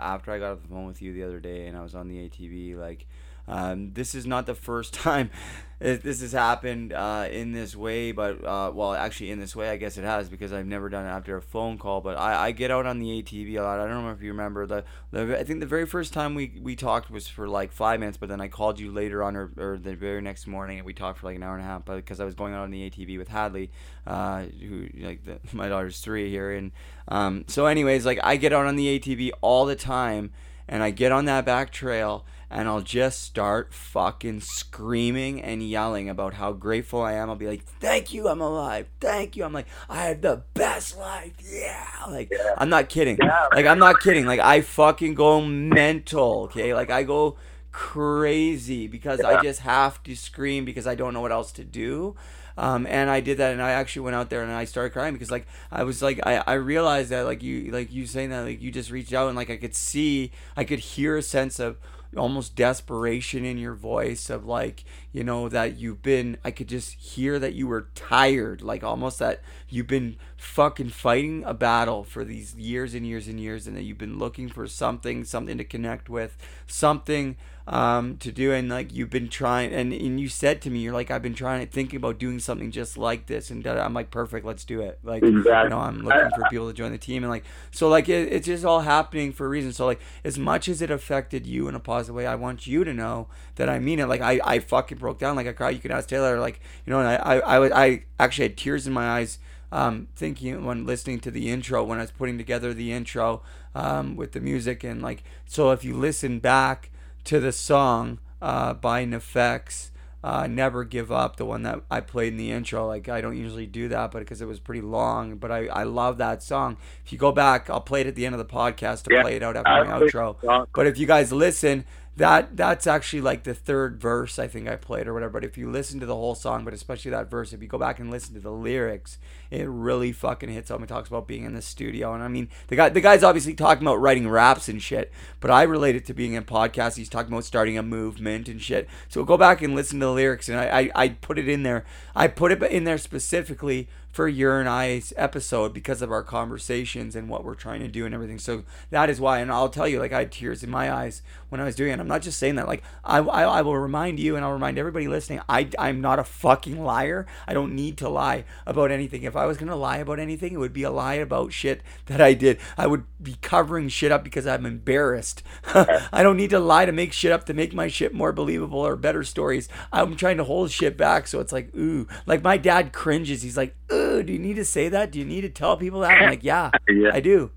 after I got off the phone with you the other day and I was on the A T V, like, Um, this is not the first time this has happened uh, in this way, but uh, well, actually in this way, I guess it has because I've never done it after a phone call. But I, I get out on the A T V a lot. I don't know if you remember the, the. I think the very first time we we talked was for like five minutes, but then I called you later on or, or the very next morning, and we talked for like an hour and a half. But because I was going out on the A T V with Hadley, uh, who like the, my daughter's three here, and um, so anyways, like I get out on the A T V all the time, and I get on that back trail. And I'll just start fucking screaming and yelling about how grateful I am. I'll be like, thank you, I'm alive. Thank you. I'm like, I have the best life. Yeah. Like, yeah. I'm not kidding. Yeah. Like, I'm not kidding. Like, I fucking go mental, okay? Like, I go crazy because yeah. I just have to scream because I don't know what else to do. Um, and I did that, and I actually went out there and I started crying because, like, I was like, I, I realized that, like, you, like you saying that, like, you just reached out and, like, I could see, I could hear a sense of almost desperation in your voice of, like, you know, that you've been, I could just hear that you were tired, like almost that you've been fucking fighting a battle for these years and years and years, and that you've been looking for something, something to connect with, something um, to do. And like, you've been trying, and, and you said to me, you're like, I've been trying to think about doing something just like this. And I'm like, perfect, let's do it. Like, exactly. You know, I'm looking for people to join the team. And like, so like, it, it's just all happening for a reason. So like, as much as it affected you in a positive way, I want you to know that I mean it. Like, I, I fucking broke down. Like, I cried. You can ask Taylor, like, you know, and I, I, I, I actually had tears in my eyes. Um, thinking when listening to the intro, when I was putting together the intro um, with the music, and like, so if you listen back to the song uh, by Nefex, uh, Never Give Up, the one that I played in the intro, like, I don't usually do that, but because it was pretty long, but I, I love that song. If you go back, I'll play it at the end of the podcast to yeah, play it out after my outro. But if you guys listen, That that's actually like the third verse I think I played or whatever. But if you listen to the whole song, but especially that verse, if you go back and listen to the lyrics, it really fucking hits home. It talks about being in the studio, and I mean, the guy the guy's obviously talking about writing raps and shit, but I relate it to being in podcasts. He's talking about starting a movement and shit. So go back and listen to the lyrics, and I I, I put it in there. I put it in there specifically for your and I's episode because of our conversations and what we're trying to do and everything. So that is why, and I'll tell you, like, I had tears in my eyes when I was doing it. I'm not just saying that. Like, I, I, I will remind you, and I'll remind everybody listening, I, I'm not a fucking liar. I don't need to lie about anything. If I was going to lie about anything, it would be a lie about shit that I did. I would be covering shit up because I'm embarrassed. I don't need to lie to make shit up to make my shit more believable or better stories. I'm trying to hold shit back, so it's like, ooh. Like, my dad cringes. He's like, ooh. Do you need to say that? Do you need to tell people that? I'm like, yeah, yeah. I do.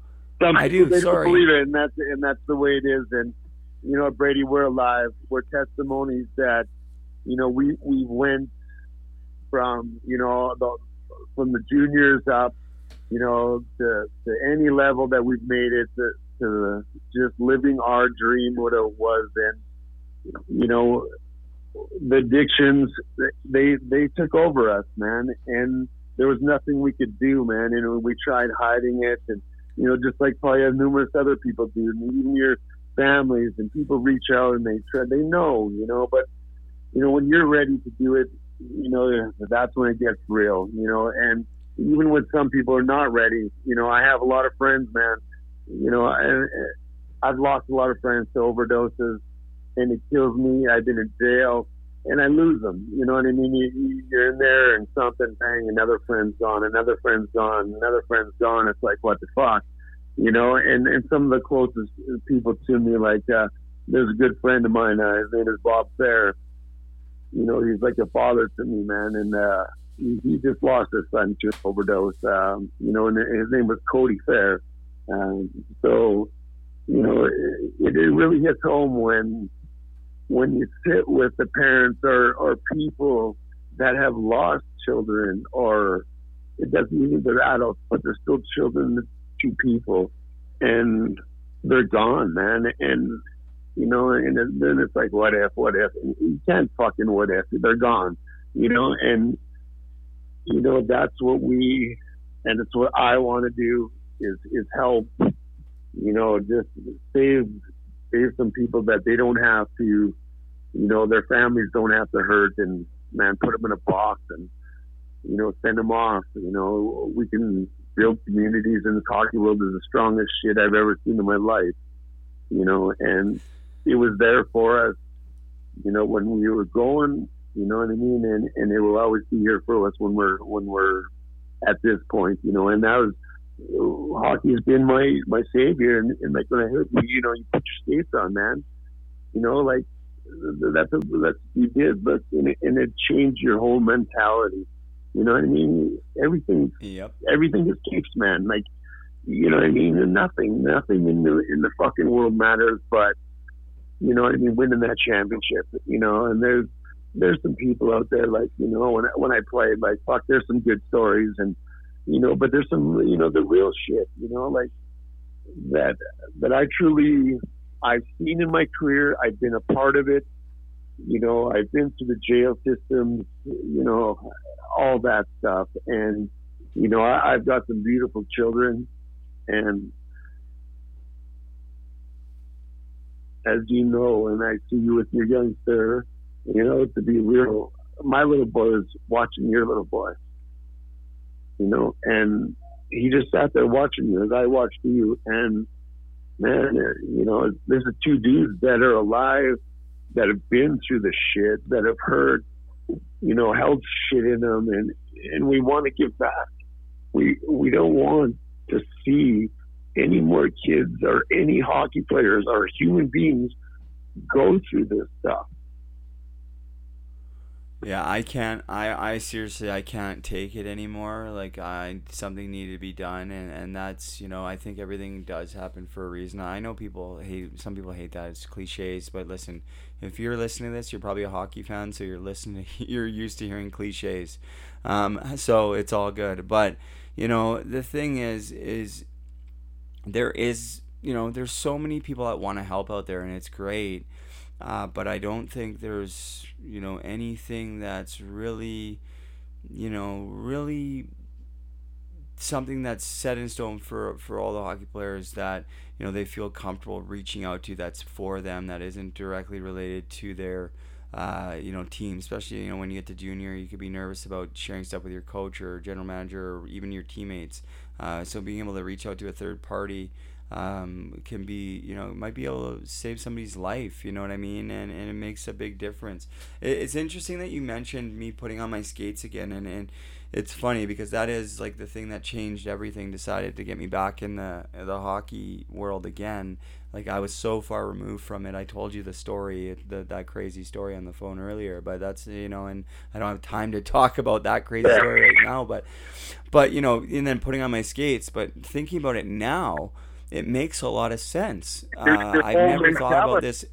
Some I do. They Sorry. Don't believe it, and that's and that's the way it is. And you know, Brady, we're alive. We're testimonies that you know we we went from you know the, from the juniors up, you know, to, to any level that we've made it to, to just living our dream, what it was, and you know, the addictions they they took over us, man, and there was nothing we could do, man. You know, we tried hiding it, and you know, just like probably numerous other people do, and even your families and people reach out and they try, they know, you know. But you know, when you're ready to do it, you know, that's when it gets real, you know. And even when some people are not ready, you know, I have a lot of friends, man. You know, I, I've lost a lot of friends to overdoses, and it kills me. I've been in jail. And I lose them, you know what I mean? You, you're in there and something, bang, another friend's gone, another friend's gone, another friend's gone. It's like, what the fuck, you know? And, and some of the closest people to me, like, uh, there's a good friend of mine, uh, his name is Bob Fair. You know, he's like a father to me, man. And uh, he, he just lost his son to an overdose, um, you know, and his name was Cody Fair. Um, so, you know, it, it really hits home when, when you sit with the parents or, or people that have lost children, or it doesn't mean they're adults, but they're still children to people, and they're gone, man. And, you know, and then it's like, what if, what if? And you can't fucking what if. They're gone, you know? And, you know, that's what we, and it's what I want to do is, is help, you know, just save, save some people that they don't have to, you know, their families don't have to hurt, and, man, put them in a box and, you know, send them off. You know, we can build communities, and the hockey world is the strongest shit I've ever seen in my life, you know, and it was there for us, you know, when we were going, you know what I mean, and, and it will always be here for us when we're, when we're at this point, you know, and that was, hockey's been my, my savior, and, and like when I heard, you know, you put your skates on, man, you know, like, that's a, that's you did, but and it, and it changed your whole mentality. You know what I mean? Everything, yep. Everything just keeps, man. Like, you know what I mean? And nothing, nothing in the in the fucking world matters, but you know what I mean? Winning that championship, you know. And there's there's some people out there, like, you know, when I, when I played, like, fuck, there's some good stories, and you know, but there's some, you know, the real shit, you know, like that that I truly I've seen in my career. I've been a part of it. You know, I've been through the jail systems, you know, all that stuff. And, you know, I, I've got some beautiful children. And as you know, and I see you with your young sir, you know, to be real, my little boy is watching your little boy, you know, and he just sat there watching you as I watched you. And, man, you know, there's two dudes that are alive, that have been through the shit, that have heard, you know, held shit in them, and, and we want to give back. We we don't want to see any more kids or any hockey players or human beings go through this stuff. Yeah, I can't, I, I seriously, I can't take it anymore. Like, I, something needed to be done, and, and that's, you know, I think everything does happen for a reason. I know people hate, some people hate that, it's cliches, but listen, if you're listening to this, you're probably a hockey fan, so you're listening, to, you're used to hearing cliches, um, so it's all good. But, you know, the thing is, is there is, you know, there's so many people that want to help out there, and it's great. Uh, but I don't think there's, you know, anything that's really, you know, really something that's set in stone for, for all the hockey players that, you know, they feel comfortable reaching out to, that's for them, that isn't directly related to their, uh, you know, team. Especially, you know, when you get to junior, you could be nervous about sharing stuff with your coach or general manager or even your teammates. Uh, so being able to reach out to a third party, um can be, you know, might be able to save somebody's life, you know what I mean, and and it makes a big difference. It, it's interesting that you mentioned me putting on my skates again, and and it's funny because that is like the thing that changed everything, decided to get me back in the the hockey world again. Like, I was so far removed from it. I told you the story, the, that crazy story on the phone earlier, but that's, you know, and I don't have time to talk about that crazy story right now, but but you know, and then putting on my skates, but thinking about it now, it makes a lot of sense. Uh, I've never thought about this.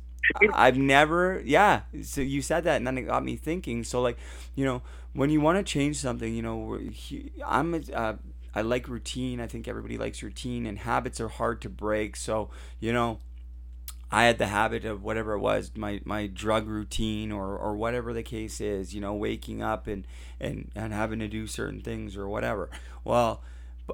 I've never, yeah. So you said that, and then it got me thinking. So, like, you know, when you want to change something, you know, I'm a, uh, I like routine. I think everybody likes routine, and habits are hard to break. So, you know, I had the habit of whatever it was, my, my drug routine or, or whatever the case is, you know, waking up and, and, and having to do certain things or whatever. Well,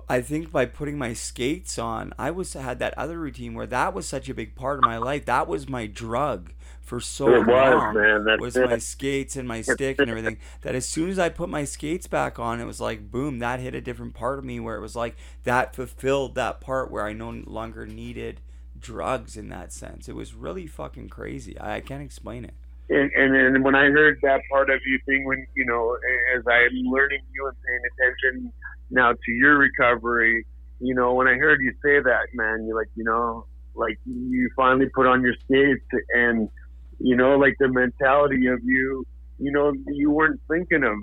I think by putting my skates on, I was had that other routine where that was such a big part of my life. That was my drug for so it long. Was, man. That's was it. My skates and my stick and everything. That as soon as I put my skates back on, it was like boom. That hit a different part of me where it was like that fulfilled that part where I no longer needed drugs in that sense. It was really fucking crazy. I, I can't explain it. And, and and when I heard that part of you thing, when you know, as I'm learning you and paying attention now to your recovery, you know, when I heard you say that, man, you're like, you know, like you finally put on your skates, and you know, like the mentality of you, you know, you weren't thinking of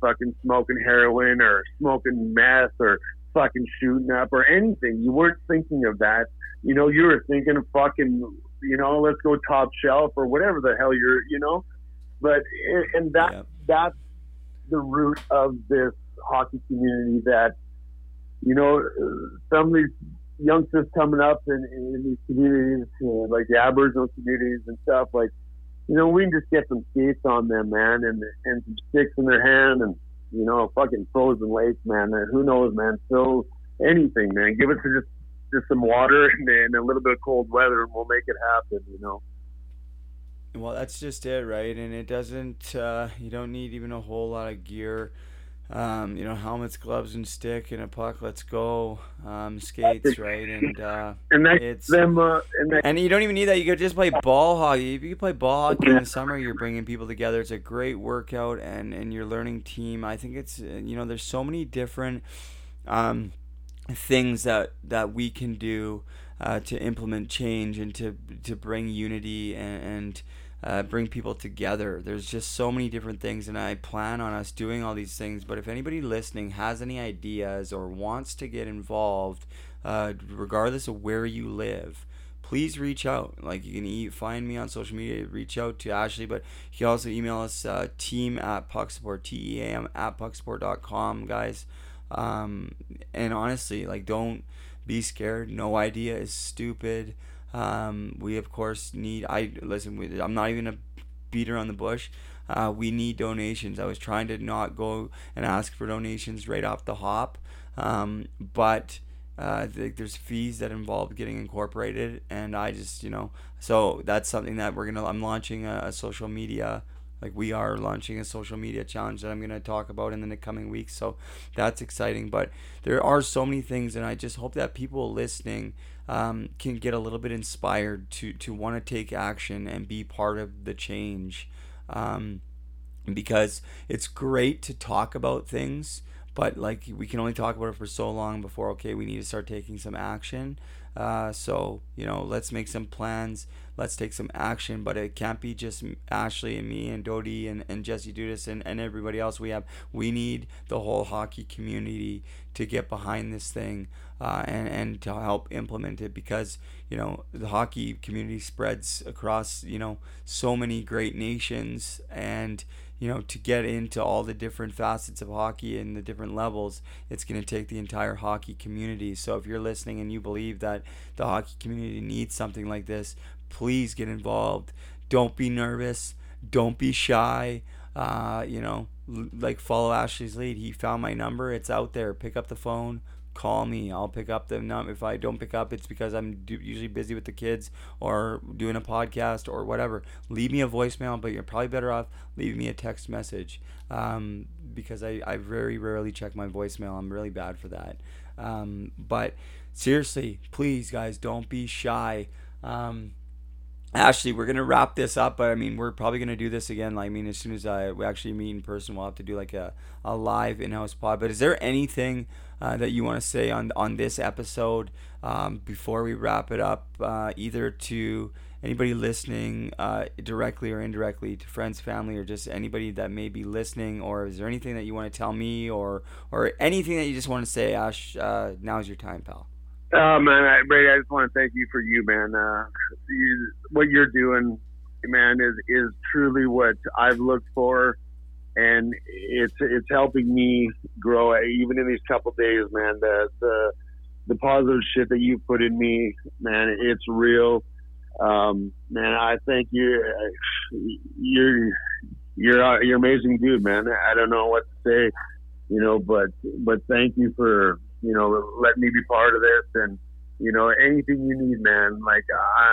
fucking smoking heroin or smoking meth or fucking shooting up or anything. You weren't thinking of that. You know, you were thinking of fucking, you know, let's go top shelf or whatever the hell you're, you know, but, and that, yeah. That's the root of this hockey community, that, you know, some of these youngsters coming up in, in these communities, you know, like the Aboriginal communities and stuff, like, you know, we can just get some skates on them, man, and and some sticks in their hand, and, you know, fucking frozen lakes, man, who knows, man, so anything, man, give us just just some water and, and a little bit of cold weather, and we'll make it happen, you know. Well, that's just it, right? And it doesn't, uh, you don't need even a whole lot of gear. Um, you know, helmets, gloves, and stick, and a puck. Let's go, um, skates, right? And uh, and it's them, uh, and, and you don't even need that. You could just play ball hockey. If you play ball hockey in the summer, you're bringing people together. It's a great workout, and and you're learning team. I think it's, you know, there's so many different um, things that that we can do uh, to implement change and to to bring unity and. and Uh, bring people together. There's just so many different things, and I plan on us doing all these things. But if anybody listening has any ideas or wants to get involved, uh, regardless of where you live, please reach out. Like, you can e- find me on social media, reach out to Ashley, but you can also email us uh, team at Puck Support, T E A M at puck support dot com, guys. Um, and honestly, like, don't be scared. No idea is stupid. Um, we, of course, need... I listen, we, I'm not even a beater on the bush. Uh, we need donations. I was trying to not go and ask for donations right off the hop, um, but... Uh, there's fees that involve getting incorporated, and I just, you know, so that's something that we're gonna. I'm launching a, a social media, like we are launching a social media challenge that I'm gonna talk about in the coming weeks. So that's exciting. But there are so many things, and I just hope that people listening um, can get a little bit inspired to to want to take action and be part of the change, um, because it's great to talk about things. But, like, we can only talk about it for so long before, okay, we need to start taking some action. Uh, so, you know, let's make some plans. Let's take some action. But it can't be just Ashley and me and Dodie and, and Jesse Dudas and, and everybody else we have. We need the whole hockey community to get behind this thing uh, and, and to help implement it because, you know, the hockey community spreads across, you know, so many great nations and, you know, to get into all the different facets of hockey and the different levels, it's going to take the entire hockey community. So if you're listening and you believe that the hockey community needs something like this, please get involved. Don't be nervous. Don't be shy. Uh, you know, l- like follow Ashley's lead. He found my number. It's out there. Pick up the phone. Call me. I'll pick up the number. If I don't pick up, it's because I'm do- usually busy with the kids or doing a podcast or whatever. Leave me a voicemail, but you're probably better off leaving me a text message um, because I, I very rarely check my voicemail. I'm really bad for that. Um, but seriously, please, guys, don't be shy. Um, Ashley, we're going to wrap this up, but I mean, we're probably going to do this again. Like, I mean, as soon as I, we actually meet in person, we'll have to do like a, a live in-house pod. But is there anything uh, that you want to say on, on this episode um, before we wrap it up, uh, either to anybody listening uh, directly or indirectly, to friends, family, or just anybody that may be listening? Or is there anything that you want to tell me or or anything that you just want to say? Ash, uh, now's your time, pal. Oh man, I, Brady, I just want to thank you for you, man. Uh, you, what you're doing, man, is, is truly what I've looked for, and it's it's helping me grow. Even in these couple days, man, the the, the positive shit that you put in me, man, it's real. Um, man, I thank you. You're you're you're amazing, dude, man. I don't know what to say, you know, but but thank you for. You know, let me be part of this, and you know, anything you need, man. Like,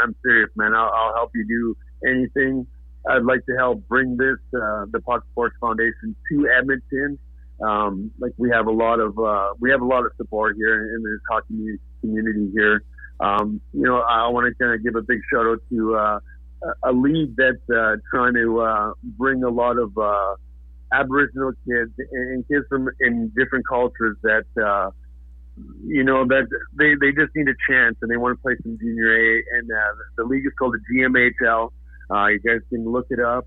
I'm serious, man. I'll, I'll help you do anything. I'd like to help bring this, uh, the Puck Support Foundation to Edmonton. Um, like, we have a lot of, uh, we have a lot of support here in this hockey community here. Um, you know, I want to kind of give a big shout out to uh, a league that's uh, trying to uh, bring a lot of uh, Aboriginal kids and kids from in different cultures that. Uh, You know, that they, they just need a chance and they want to play some junior A. And uh, the league is called the G M H L. Uh, you guys can look it up.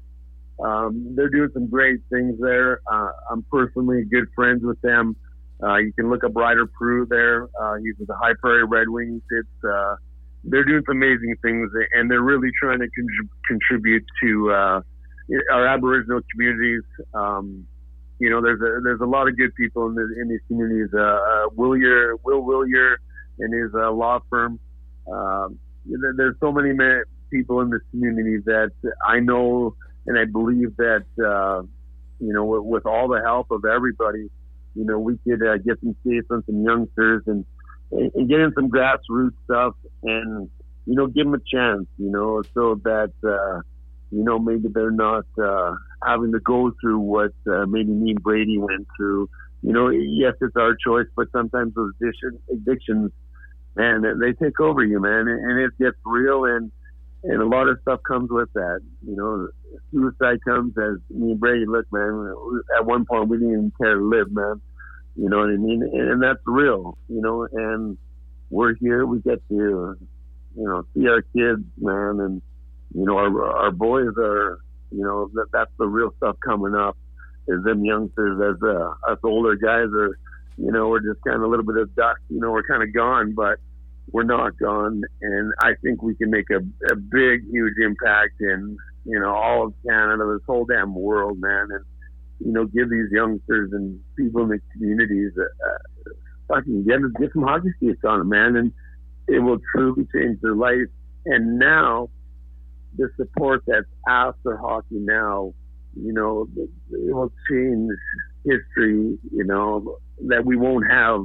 Um, they're doing some great things there. Uh, I'm personally good friends with them. Uh, you can look up Ryder Prue there. Uh, he's with the High Prairie Red Wings. It's, uh, they're doing some amazing things, and they're really trying to con- contribute to uh, our Aboriginal communities. Um, You know, there's a there's a lot of good people in the, in these communities. Uh, uh, Willier, Will Willier, and his uh, law firm. Um, there's so many people in this community that I know, and I believe that uh, you know, with, with all the help of everybody, you know, we could uh, get some skates on some youngsters and, and get in some grassroots stuff, and you know, give them a chance. You know, so that. Uh, You know, maybe they're not uh, having to go through what uh, maybe me and Brady went through. You know, yes, it's our choice, but sometimes those addiction, addictions, man, they take over you, man, and it gets real, and, and a lot of stuff comes with that. You know, suicide comes as me and Brady, look, man, at one point we didn't even care to live, man. You know what I mean? And, and that's real, you know, and we're here. We get to, you know, see our kids, man, and, you know, our our boys are, you know, that that's the real stuff coming up is them youngsters as uh, us older guys are, you know, we're just kind of a little bit of dust, you know, we're kind of gone, but we're not gone. And I think we can make a, a big, huge impact in, you know, all of Canada, this whole damn world, man. And, you know, give these youngsters and people in the communities uh, fucking get, get some hockey sticks on them, man. And it will truly change their life. And now the support that's after hockey now, you know, it will change history, you know, that we won't have,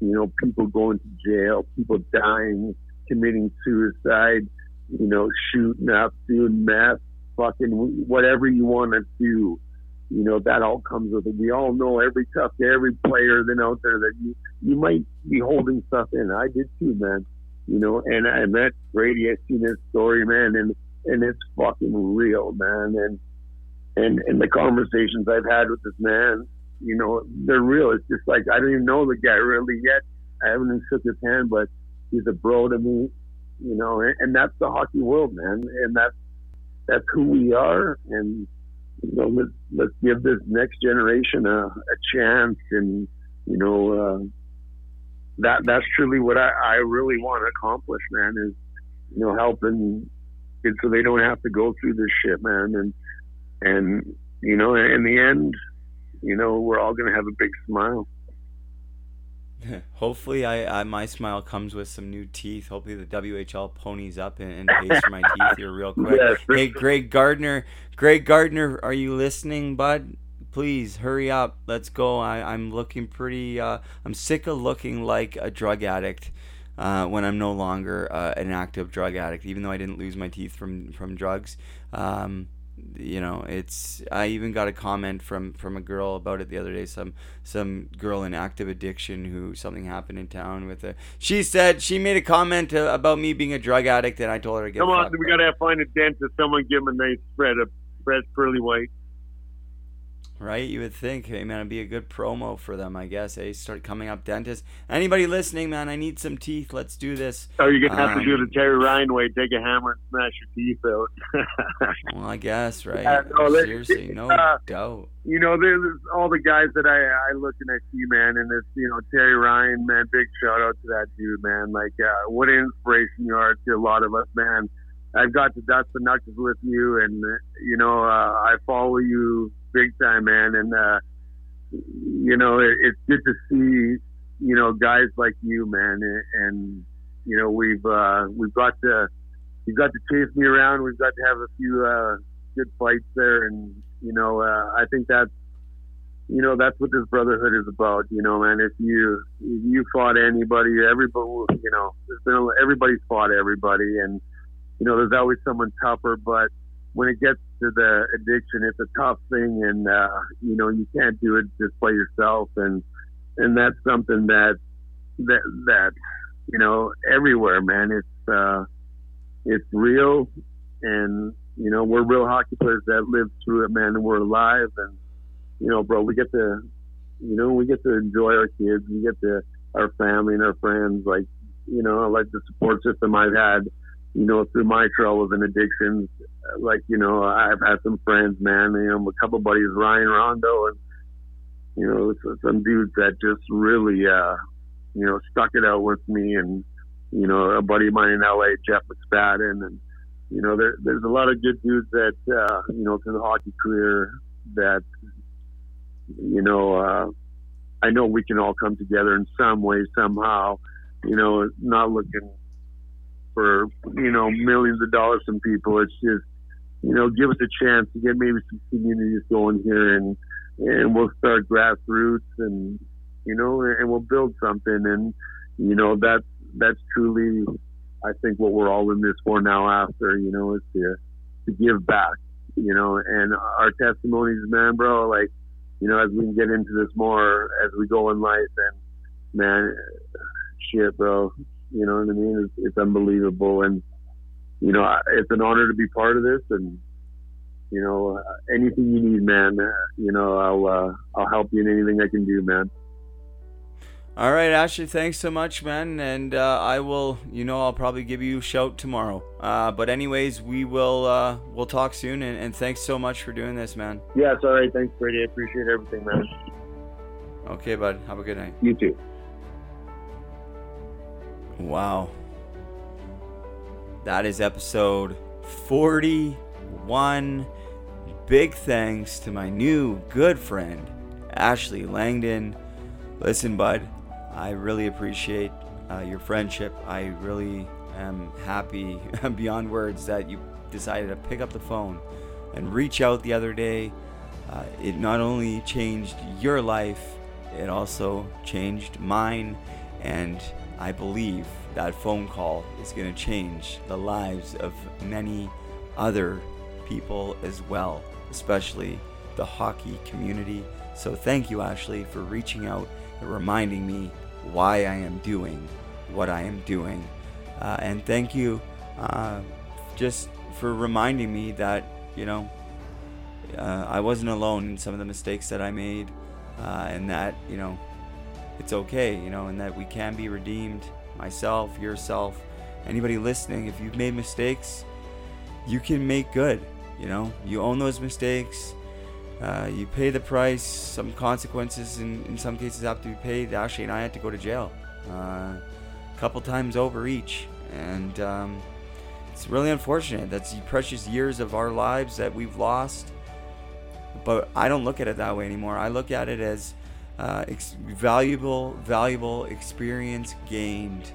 you know, people going to jail, people dying, committing suicide, you know, shooting up, doing meth, fucking whatever you want to do. You know, that all comes with it. We all know every tough, every player then out there that you, you might be holding stuff in. I did too, man. You know, and I met Brady. I seen his story, man, and, and it's fucking real, man. And, and, and the conversations I've had with this man, you know, they're real. It's just like, I don't even know the guy really yet. I haven't even shook his hand, but he's a bro to me, you know, and, and that's the hockey world, man. And that's, that's who we are. And, you know, let's, let's give this next generation a, a chance. And, you know, uh, that that's truly what I, I really want to accomplish, man, is, you know, helping kids so they don't have to go through this shit, man. And, and you know, in the end, you know, we're all going to have a big smile. Hopefully I, I my smile comes with some new teeth. Hopefully the W H L ponies up and, and pays for my teeth here real quick. Yes. Hey, Greg Gardner, Greg Gardner, are you listening, bud? Please hurry up. Let's go. I, I'm looking pretty uh, I'm sick of looking like a drug addict uh, when I'm no longer uh, an active drug addict, even though I didn't lose my teeth from, from drugs. Um, you know, it's, I even got a comment from, from a girl about it the other day, some some girl in active addiction who, something happened in town with her. She said, she made a comment to, about me being a drug addict, and I told her to get Come on, we got to find a dentist. Someone give him a nice spread of fresh curly white. Right, you would think, hey man, it'd be a good promo for them, I guess. Hey, start coming up dentists. Anybody listening, man, I need some teeth. Let's do this. Oh, you're gonna um, have to do it the Terry Ryan way. Take a hammer and smash your teeth out. Well, I guess, right? Yeah, no, Seriously, no uh, doubt. You know, there's all the guys that I, I look and I see, man, and it's, you know, Terry Ryan, man. Big shout out to that dude, man. Like, uh, what an inspiration you are to a lot of us, man. I've got to dust the knuckles with you, and you know, uh, I follow you big time, man. And uh, you know, it, it's good to see, you know, guys like you, man. And, and you know, we've uh, we've got to you've got to chase me around. We've got to have a few uh, good fights there, and you know, uh, I think that's, you know, that's what this brotherhood is about. You know, man, if you if you fought anybody, everybody, you know, there's been a, everybody's fought everybody, and you know, there's always someone tougher, but when it gets to the addiction, it's a tough thing, and, uh, you know, you can't do it just by yourself, and and that's something that, that, that you know, everywhere, man, it's, uh, it's real, and, you know, we're real hockey players that live through it, man, and we're alive, and, you know, bro, we get to, you know, we get to enjoy our kids, we get to our family and our friends, like, you know, like the support system I've had, you know, through my troubles and addictions, like, you know, I've had some friends, man, you know, a couple buddies, Ryan Rondo, and, you know, some dudes that just really, uh, you know, stuck it out with me. And, you know, a buddy of mine in L A, Jeff McSpadden. And, you know, there, there's a lot of good dudes that, uh, you know, through the hockey career that, you know, uh, I know we can all come together in some way, somehow, you know, not looking for, you know, millions of dollars from people. It's just, you know, give us a chance to get maybe some communities going here, and and we'll start grassroots, and you know, and we'll build something. And you know, that's that's truly, I think, what we're all in this for now. After, you know, is to to give back, you know, and our testimonies, man, bro. Like, you know, as we can get into this more as we go in life, and man, shit, bro. You know what I mean? It's, it's unbelievable. And, you know, it's an honor to be part of this. And, you know, anything you need, man, you know, I'll uh, I'll help you in anything I can do, man. All right, Ashley, thanks so much, man. And uh, I will, you know, I'll probably give you a shout tomorrow. Uh, but anyways, we will, uh, we'll talk soon. And, and thanks so much for doing this, man. Yeah, it's all right. Thanks, Brady. I appreciate everything, man. Okay, bud. Have a good night. You too. Wow. That is episode forty-one. Big thanks to my new good friend, Ashley Langdon. Listen, bud, I really appreciate uh, your friendship. I really am happy beyond words that you decided to pick up the phone and reach out the other day. Uh, it not only changed your life, it also changed mine, and I believe that phone call is going to change the lives of many other people as well, especially the hockey community. So thank you, Ashley, for reaching out and reminding me why I am doing what I am doing. Uh, and thank you uh, just for reminding me that, you know, uh, I wasn't alone in some of the mistakes that I made, uh, and that, you know, it's okay, you know, and that we can be redeemed. Myself, yourself, anybody listening, if you've made mistakes, you can make good. You know, you own those mistakes. Uh, you pay the price. Some consequences in, in some cases have to be paid. Ashley and I had to go to jail uh, a couple times over each, and um, it's really unfortunate. That's the precious years of our lives that we've lost, but I don't look at it that way anymore. I look at it as uh, ex- valuable valuable experience gained,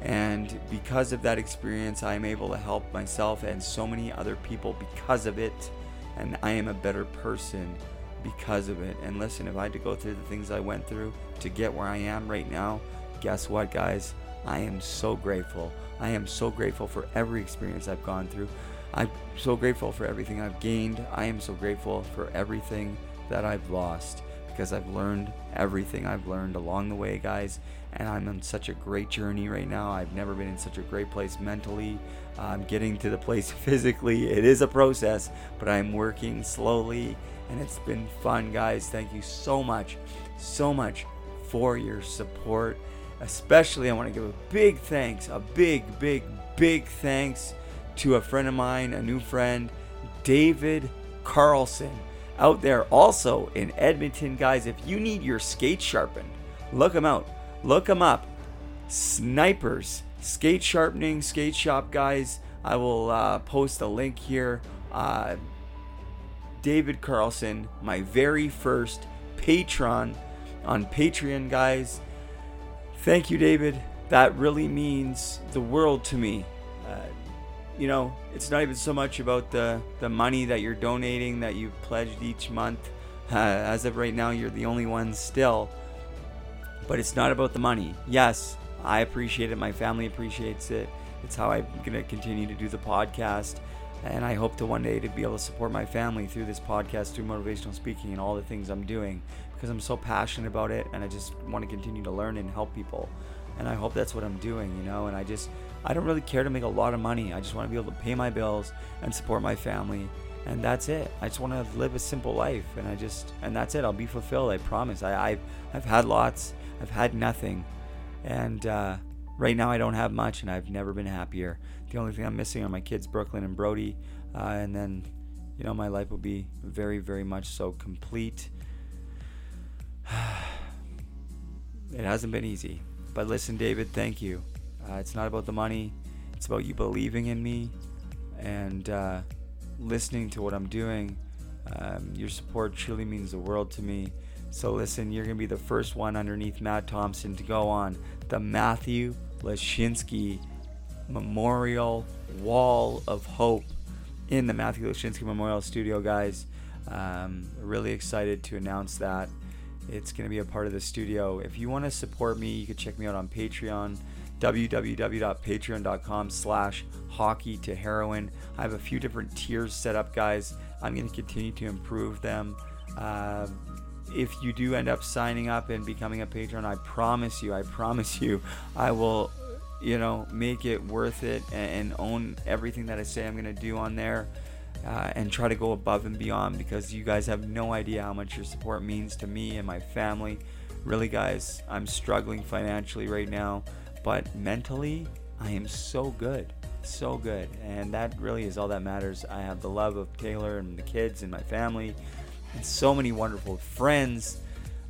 and because of that experience I am able to help myself and so many other people because of it. And I am a better person because of it. And listen, if I had to go through the things I went through to get where I am right now, guess what, guys? I am so grateful. I am so grateful for every experience I've gone through. I'm so grateful for everything I've gained. I am so grateful for everything that I've lost, because I've learned everything I've learned along the way, guys. And I'm on such a great journey right now. I've never been in such a great place mentally. I'm getting to the place physically. It is a process, but I'm working slowly, and it's been fun, guys. Thank you so much, so much for your support. Especially, I want to give a big thanks, a big, big, big thanks to a friend of mine, a new friend, David Carlson, out there also in Edmonton. Guys, if you need your skate sharpened, look him out. Look them up. Snipers Skate Sharpening Skate Shop, guys. I will uh, post a link here. Uh, David Carlson, my very first patron on Patreon, guys. Thank you, David. That really means the world to me. Uh, you know, it's not even so much about the, the money that you're donating, that you've pledged each month. Uh, as of right now, you're the only one still. But it's not about the money. Yes, I appreciate it. My family appreciates it. It's how I'm going to continue to do the podcast. And I hope to one day to be able to support my family through this podcast, through motivational speaking and all the things I'm doing, because I'm so passionate about it. And I just want to continue to learn and help people. And I hope that's what I'm doing, you know. And I just, I don't really care to make a lot of money. I just want to be able to pay my bills and support my family. And that's it. I just want to live a simple life. And I just, and that's it. I'll be fulfilled. I promise. I, I've, I've had lots. I've had nothing, and uh, right now I don't have much, and I've never been happier. The only thing I'm missing are my kids, Brooklyn and Brody, uh, and then, you know, my life will be very, very much so complete. It hasn't been easy, but listen, David, thank you. Uh, it's not about the money. It's about you believing in me and uh, listening to what I'm doing. Um, your support truly means the world to me. So listen, you're going to be the first one underneath Matt Thompson to go on the Matthew Lashinsky Memorial Wall of Hope in the Matthew Lashinsky Memorial Studio, guys. Um, really excited to announce that. It's going to be a part of the studio. If you want to support me, you can check me out on Patreon, www.patreon.com slash hockey to heroin. I have a few different tiers set up, guys. I'm going to continue to improve them. Uh, If you do end up signing up and becoming a patron, I promise you, I promise you, I will, you know, make it worth it and, and own everything that I say I'm going to do on there uh, and try to go above and beyond, because you guys have no idea how much your support means to me and my family. Really, guys, I'm struggling financially right now, but mentally, I am so good, so good. And that really is all that matters. I have the love of Taylor and the kids and my family, and so many wonderful friends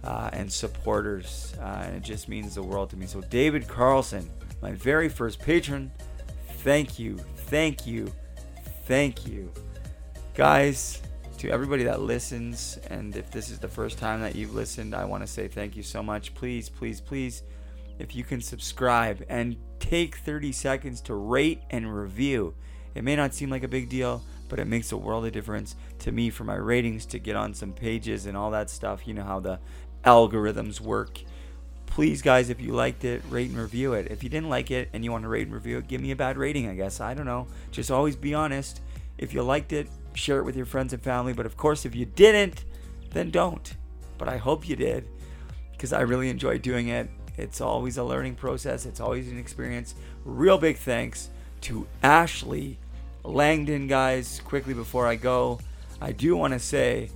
uh, and supporters, uh, and it just means the world to me. So David Carlson, my very first patron, thank you, thank you, thank you. Guys, to everybody that listens, and if this is the first time that you've listened, I want to say thank you so much. Please, please, please, if you can subscribe and take thirty seconds to rate and review. It may not seem like a big deal, but it makes a world of difference to me for my ratings to get on some pages and all that stuff. You know how the algorithms work. Please, guys, if you liked it, rate and review it. If you didn't like it and you want to rate and review it, give me a bad rating, I guess. I don't know. Just always be honest. If you liked it, share it with your friends and family. But, of course, if you didn't, then don't. But I hope you did, because I really enjoy doing it. It's always a learning process. It's always an experience. Real big thanks to Ashley Langdon, guys. Quickly before I go, I do want to say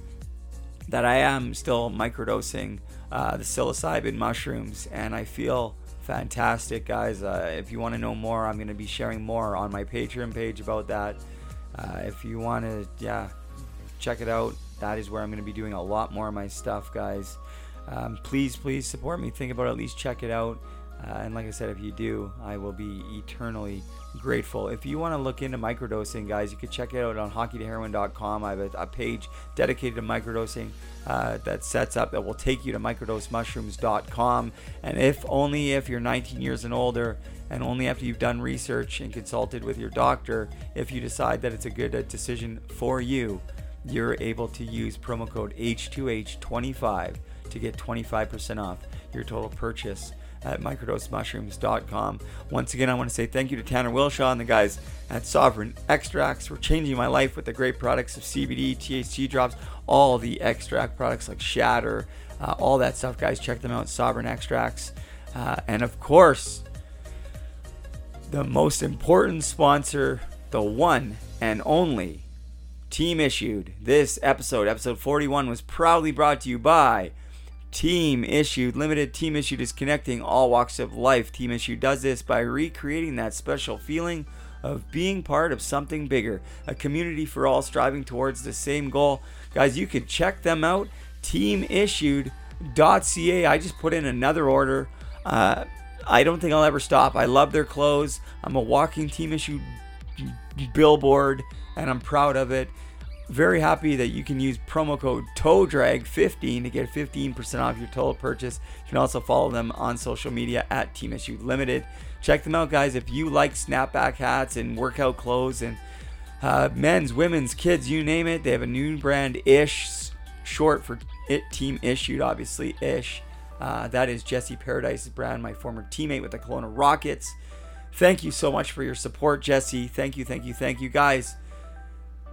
that I am still microdosing uh, the psilocybin mushrooms, and I feel fantastic, guys. Uh, if you want to know more, I'm going to be sharing more on my Patreon page about that. Uh, if you want to, yeah, check it out. That is where I'm going to be doing a lot more of my stuff, guys. Um, please, please support me. Think about it. At least check it out. Uh, and like I said, if you do, I will be eternally grateful. If you want to look into microdosing, guys, you can check it out on hockey to heroin dot com. I have a, a page dedicated to microdosing uh, that sets up that will take you to microdose mushrooms dot com. And if only if you're nineteen years and older, and only after you've done research and consulted with your doctor, if you decide that it's a good uh, decision for you, you're able to use promo code H two H twenty-five to get twenty-five percent off your total purchase at microdose mushrooms dot com. Once again, I want to say thank you to Tanner Wilshaw and the guys at Sovereign Extracts for changing my life with the great products of C B D, T H C drops, all the extract products like Shatter, uh, all that stuff, guys. Check them out, Sovereign Extracts. Uh, and of course, the most important sponsor, the one and only Team Issued. This episode, episode forty-one, was proudly brought to you by Team Issued Limited. Team Issued is connecting all walks of life. Team Issued does this by recreating that special feeling of being part of something bigger, a community for all striving towards the same goal. Guys, you can check them out, team issued dot c a. I just put in another order. Uh, I don't think I'll ever stop. I love their clothes. I'm a walking Team Issued billboard, and I'm proud of it. Very happy that you can use promo code toe drag fifteen to get fifteen percent off your total purchase. You can also follow them on social media at Team Issued Limited. Check them out, guys. If you like snapback hats and workout clothes and uh, men's, women's, kids, you name it, they have a new brand, Ish, short for it, Team Issued, obviously, Ish. Uh, that is Jesse Paradise's brand, my former teammate with the Kelowna Rockets. Thank you so much for your support, Jesse. Thank you, thank you, thank you, guys.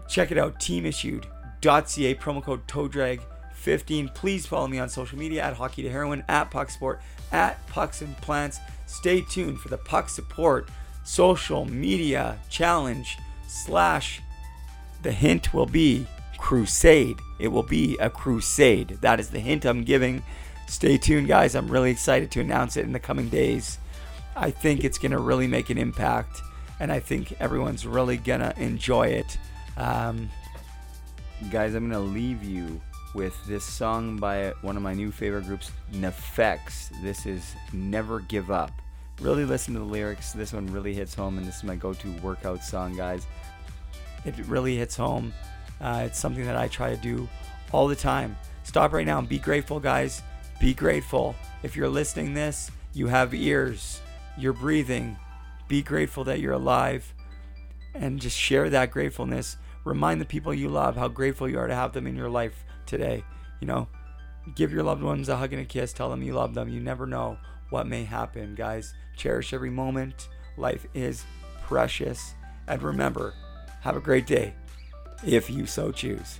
Check it out, team issued dot c a, promo code toe drag fifteen. Please follow me on social media at Hockey to Heroin, at Puck Support, at Pucks and Plants. Stay tuned for the Puck Support social media challenge slash the hint will be crusade. It will be a crusade. That is the hint I'm giving. Stay tuned, guys. I'm really excited to announce it in the coming days. I think it's going to really make an impact, and I think everyone's really going to enjoy it. Um, guys, I'm going to leave you with this song by one of my new favorite groups, Nefex. This is Never Give Up. Really listen to the lyrics. This one really hits home, and this is my go-to workout song, guys. It really hits home. Uh, it's something that I try to do all the time. Stop right now and be grateful, guys. Be grateful. If you're listening this, you have ears. You're breathing. Be grateful that you're alive. And just share that gratefulness. Remind the people you love how grateful you are to have them in your life today. You know, give your loved ones a hug and a kiss. Tell them you love them. You never know what may happen, guys. Cherish every moment. Life is precious. And remember, have a great day if you so choose.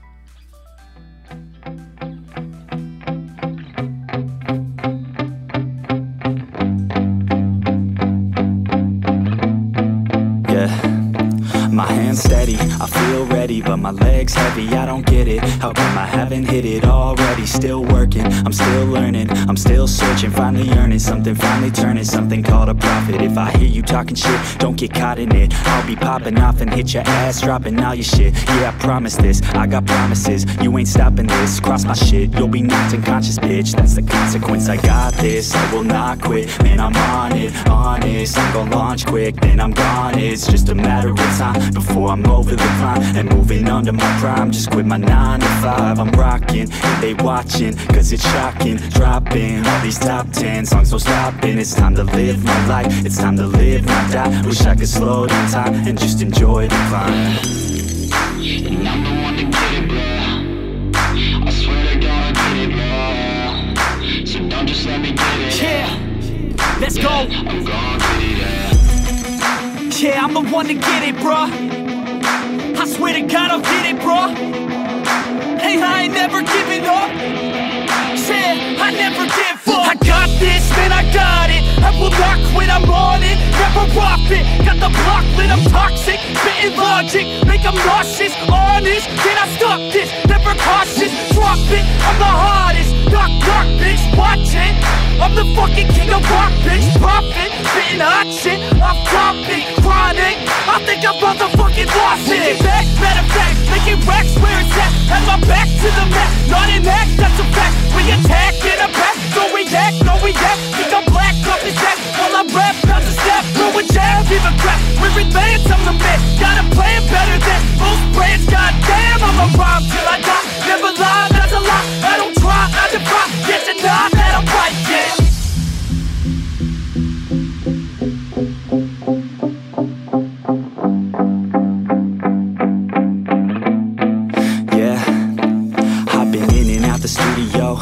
Steady, I feel ready, but my legs heavy, I don't get it. How come I haven't hit it already? Still working, I'm still learning, I'm still searching, finally earning something, finally turning something called a profit. If I hear you talking shit, don't get caught in it. I'll be popping off and hit your ass, dropping all your shit. Yeah, I promise this, I got promises, you ain't stopping this. Cross my shit, you'll be knocked unconscious, bitch. That's the consequence, I got this, I will not quit. Man, I'm on it, honest, I'm gonna launch quick, then I'm gone. It's just a matter of time before I'm over the line and moving under my crime, just quit my nine to five. I'm rocking, they watching, cause it's shocking. Dropping all these top ten songs, so stopping. It's time to live my life, it's time to live my die. Wish I could slow down time and just enjoy the climb. And I'm the one to get it, bro. I swear to God I get it, bro. So don't just let me get it. Yeah, let's go. I'm gonna get it, yeah. Yeah, I'm the one to get it, bro. I swear to God I'll get it, bro. Hey, I ain't never giving up. Said I never give up. I got this, man, I got it. I will not quit, I'm on it. Never rock it. Got the block lit, I'm toxic. Spitting logic, make them nauseous. Honest, can I stop this? Never cautious, drop it. I'm the hardest. Knock, knock, bitch, watch it. I'm the fucking king of rock, bitch. Poppin', spitting hot shit. I'm dropping, chronic. I think I'm motherfucking lost it. Making back, matter of fact, making racks where it's at. Have my back to the mat, not an act, that's a fact. We attack in a back, no react, no react. Think I'm black, up his ass. While I rap, pounds a snap, no a jab, give a crap. We're advanced, I'm the man, gotta play it better than most brands. Goddamn, I'm a rhyme till I die. Never lie, that's a lie. I don't try, I defy. Yes and I, that I'm right, yeah.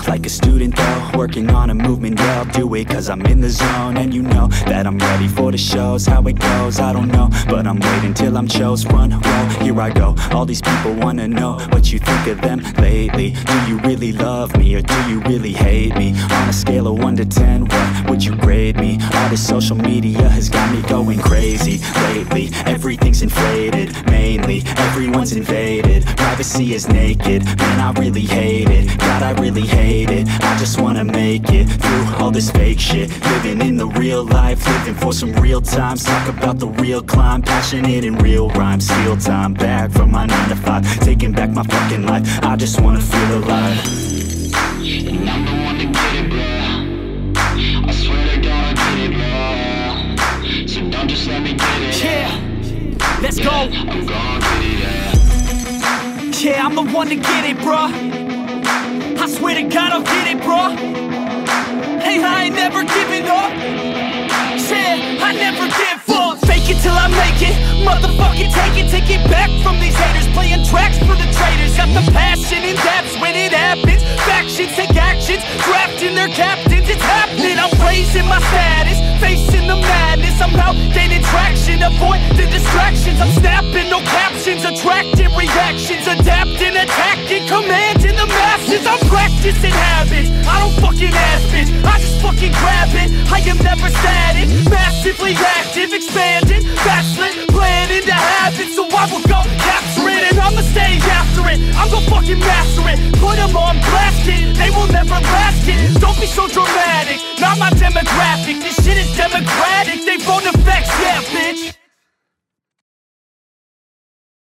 Like a student though, working on a movement, yeah, I'll do it cause I'm in the zone. And you know that I'm ready for the shows, how it goes, I don't know, but I'm waiting till I'm chose. Run, roll, here I go, all these people wanna know what you think of them lately. Do you really love me or do you really hate me? On a scale of one to ten, what would you grade me? All this social media has got me going crazy lately. Everything's inflated, mainly, everyone's invaded. Privacy is naked, man, I really hate it. God, I really hate it. It. I just wanna make it through all this fake shit. Living in the real life, living for some real times. Talk about the real climb, passionate in real rhymes. Steal time back from my nine to five, taking back my fucking life. I just wanna feel alive. And I'm the one to get it, bro. I swear to God I get it, bro. So don't just let me get it. Yeah, let's go. I'm gonna get it. Yeah, I'm the one to get it, bro. I swear to God I'll get it, bro. Hey, I ain't never giving up. Said I never give up. Fake it till I make it. Motherfucking take it, take it back from these haters. Playing tracks for the traitors. Got the passion in depths when it happens. Factions take actions, drafting their captains. It's happening, I'm raising my status. Facing the madness, I'm out gaining traction. Avoid the distractions, I'm snapping. No captions, attracting reactions. Adapting, attacking, commanding the masses. I'm practicing habits, I don't fucking ask bitch, I just fucking grab it. I am never static, massively active. Expanding, battling, planning to have it. So I will go capture it, and I'ma stay after it. I'm gonna fucking master it, put them on blast it. They will never last it, don't be so dramatic. Not my demographic, this shit is demographic.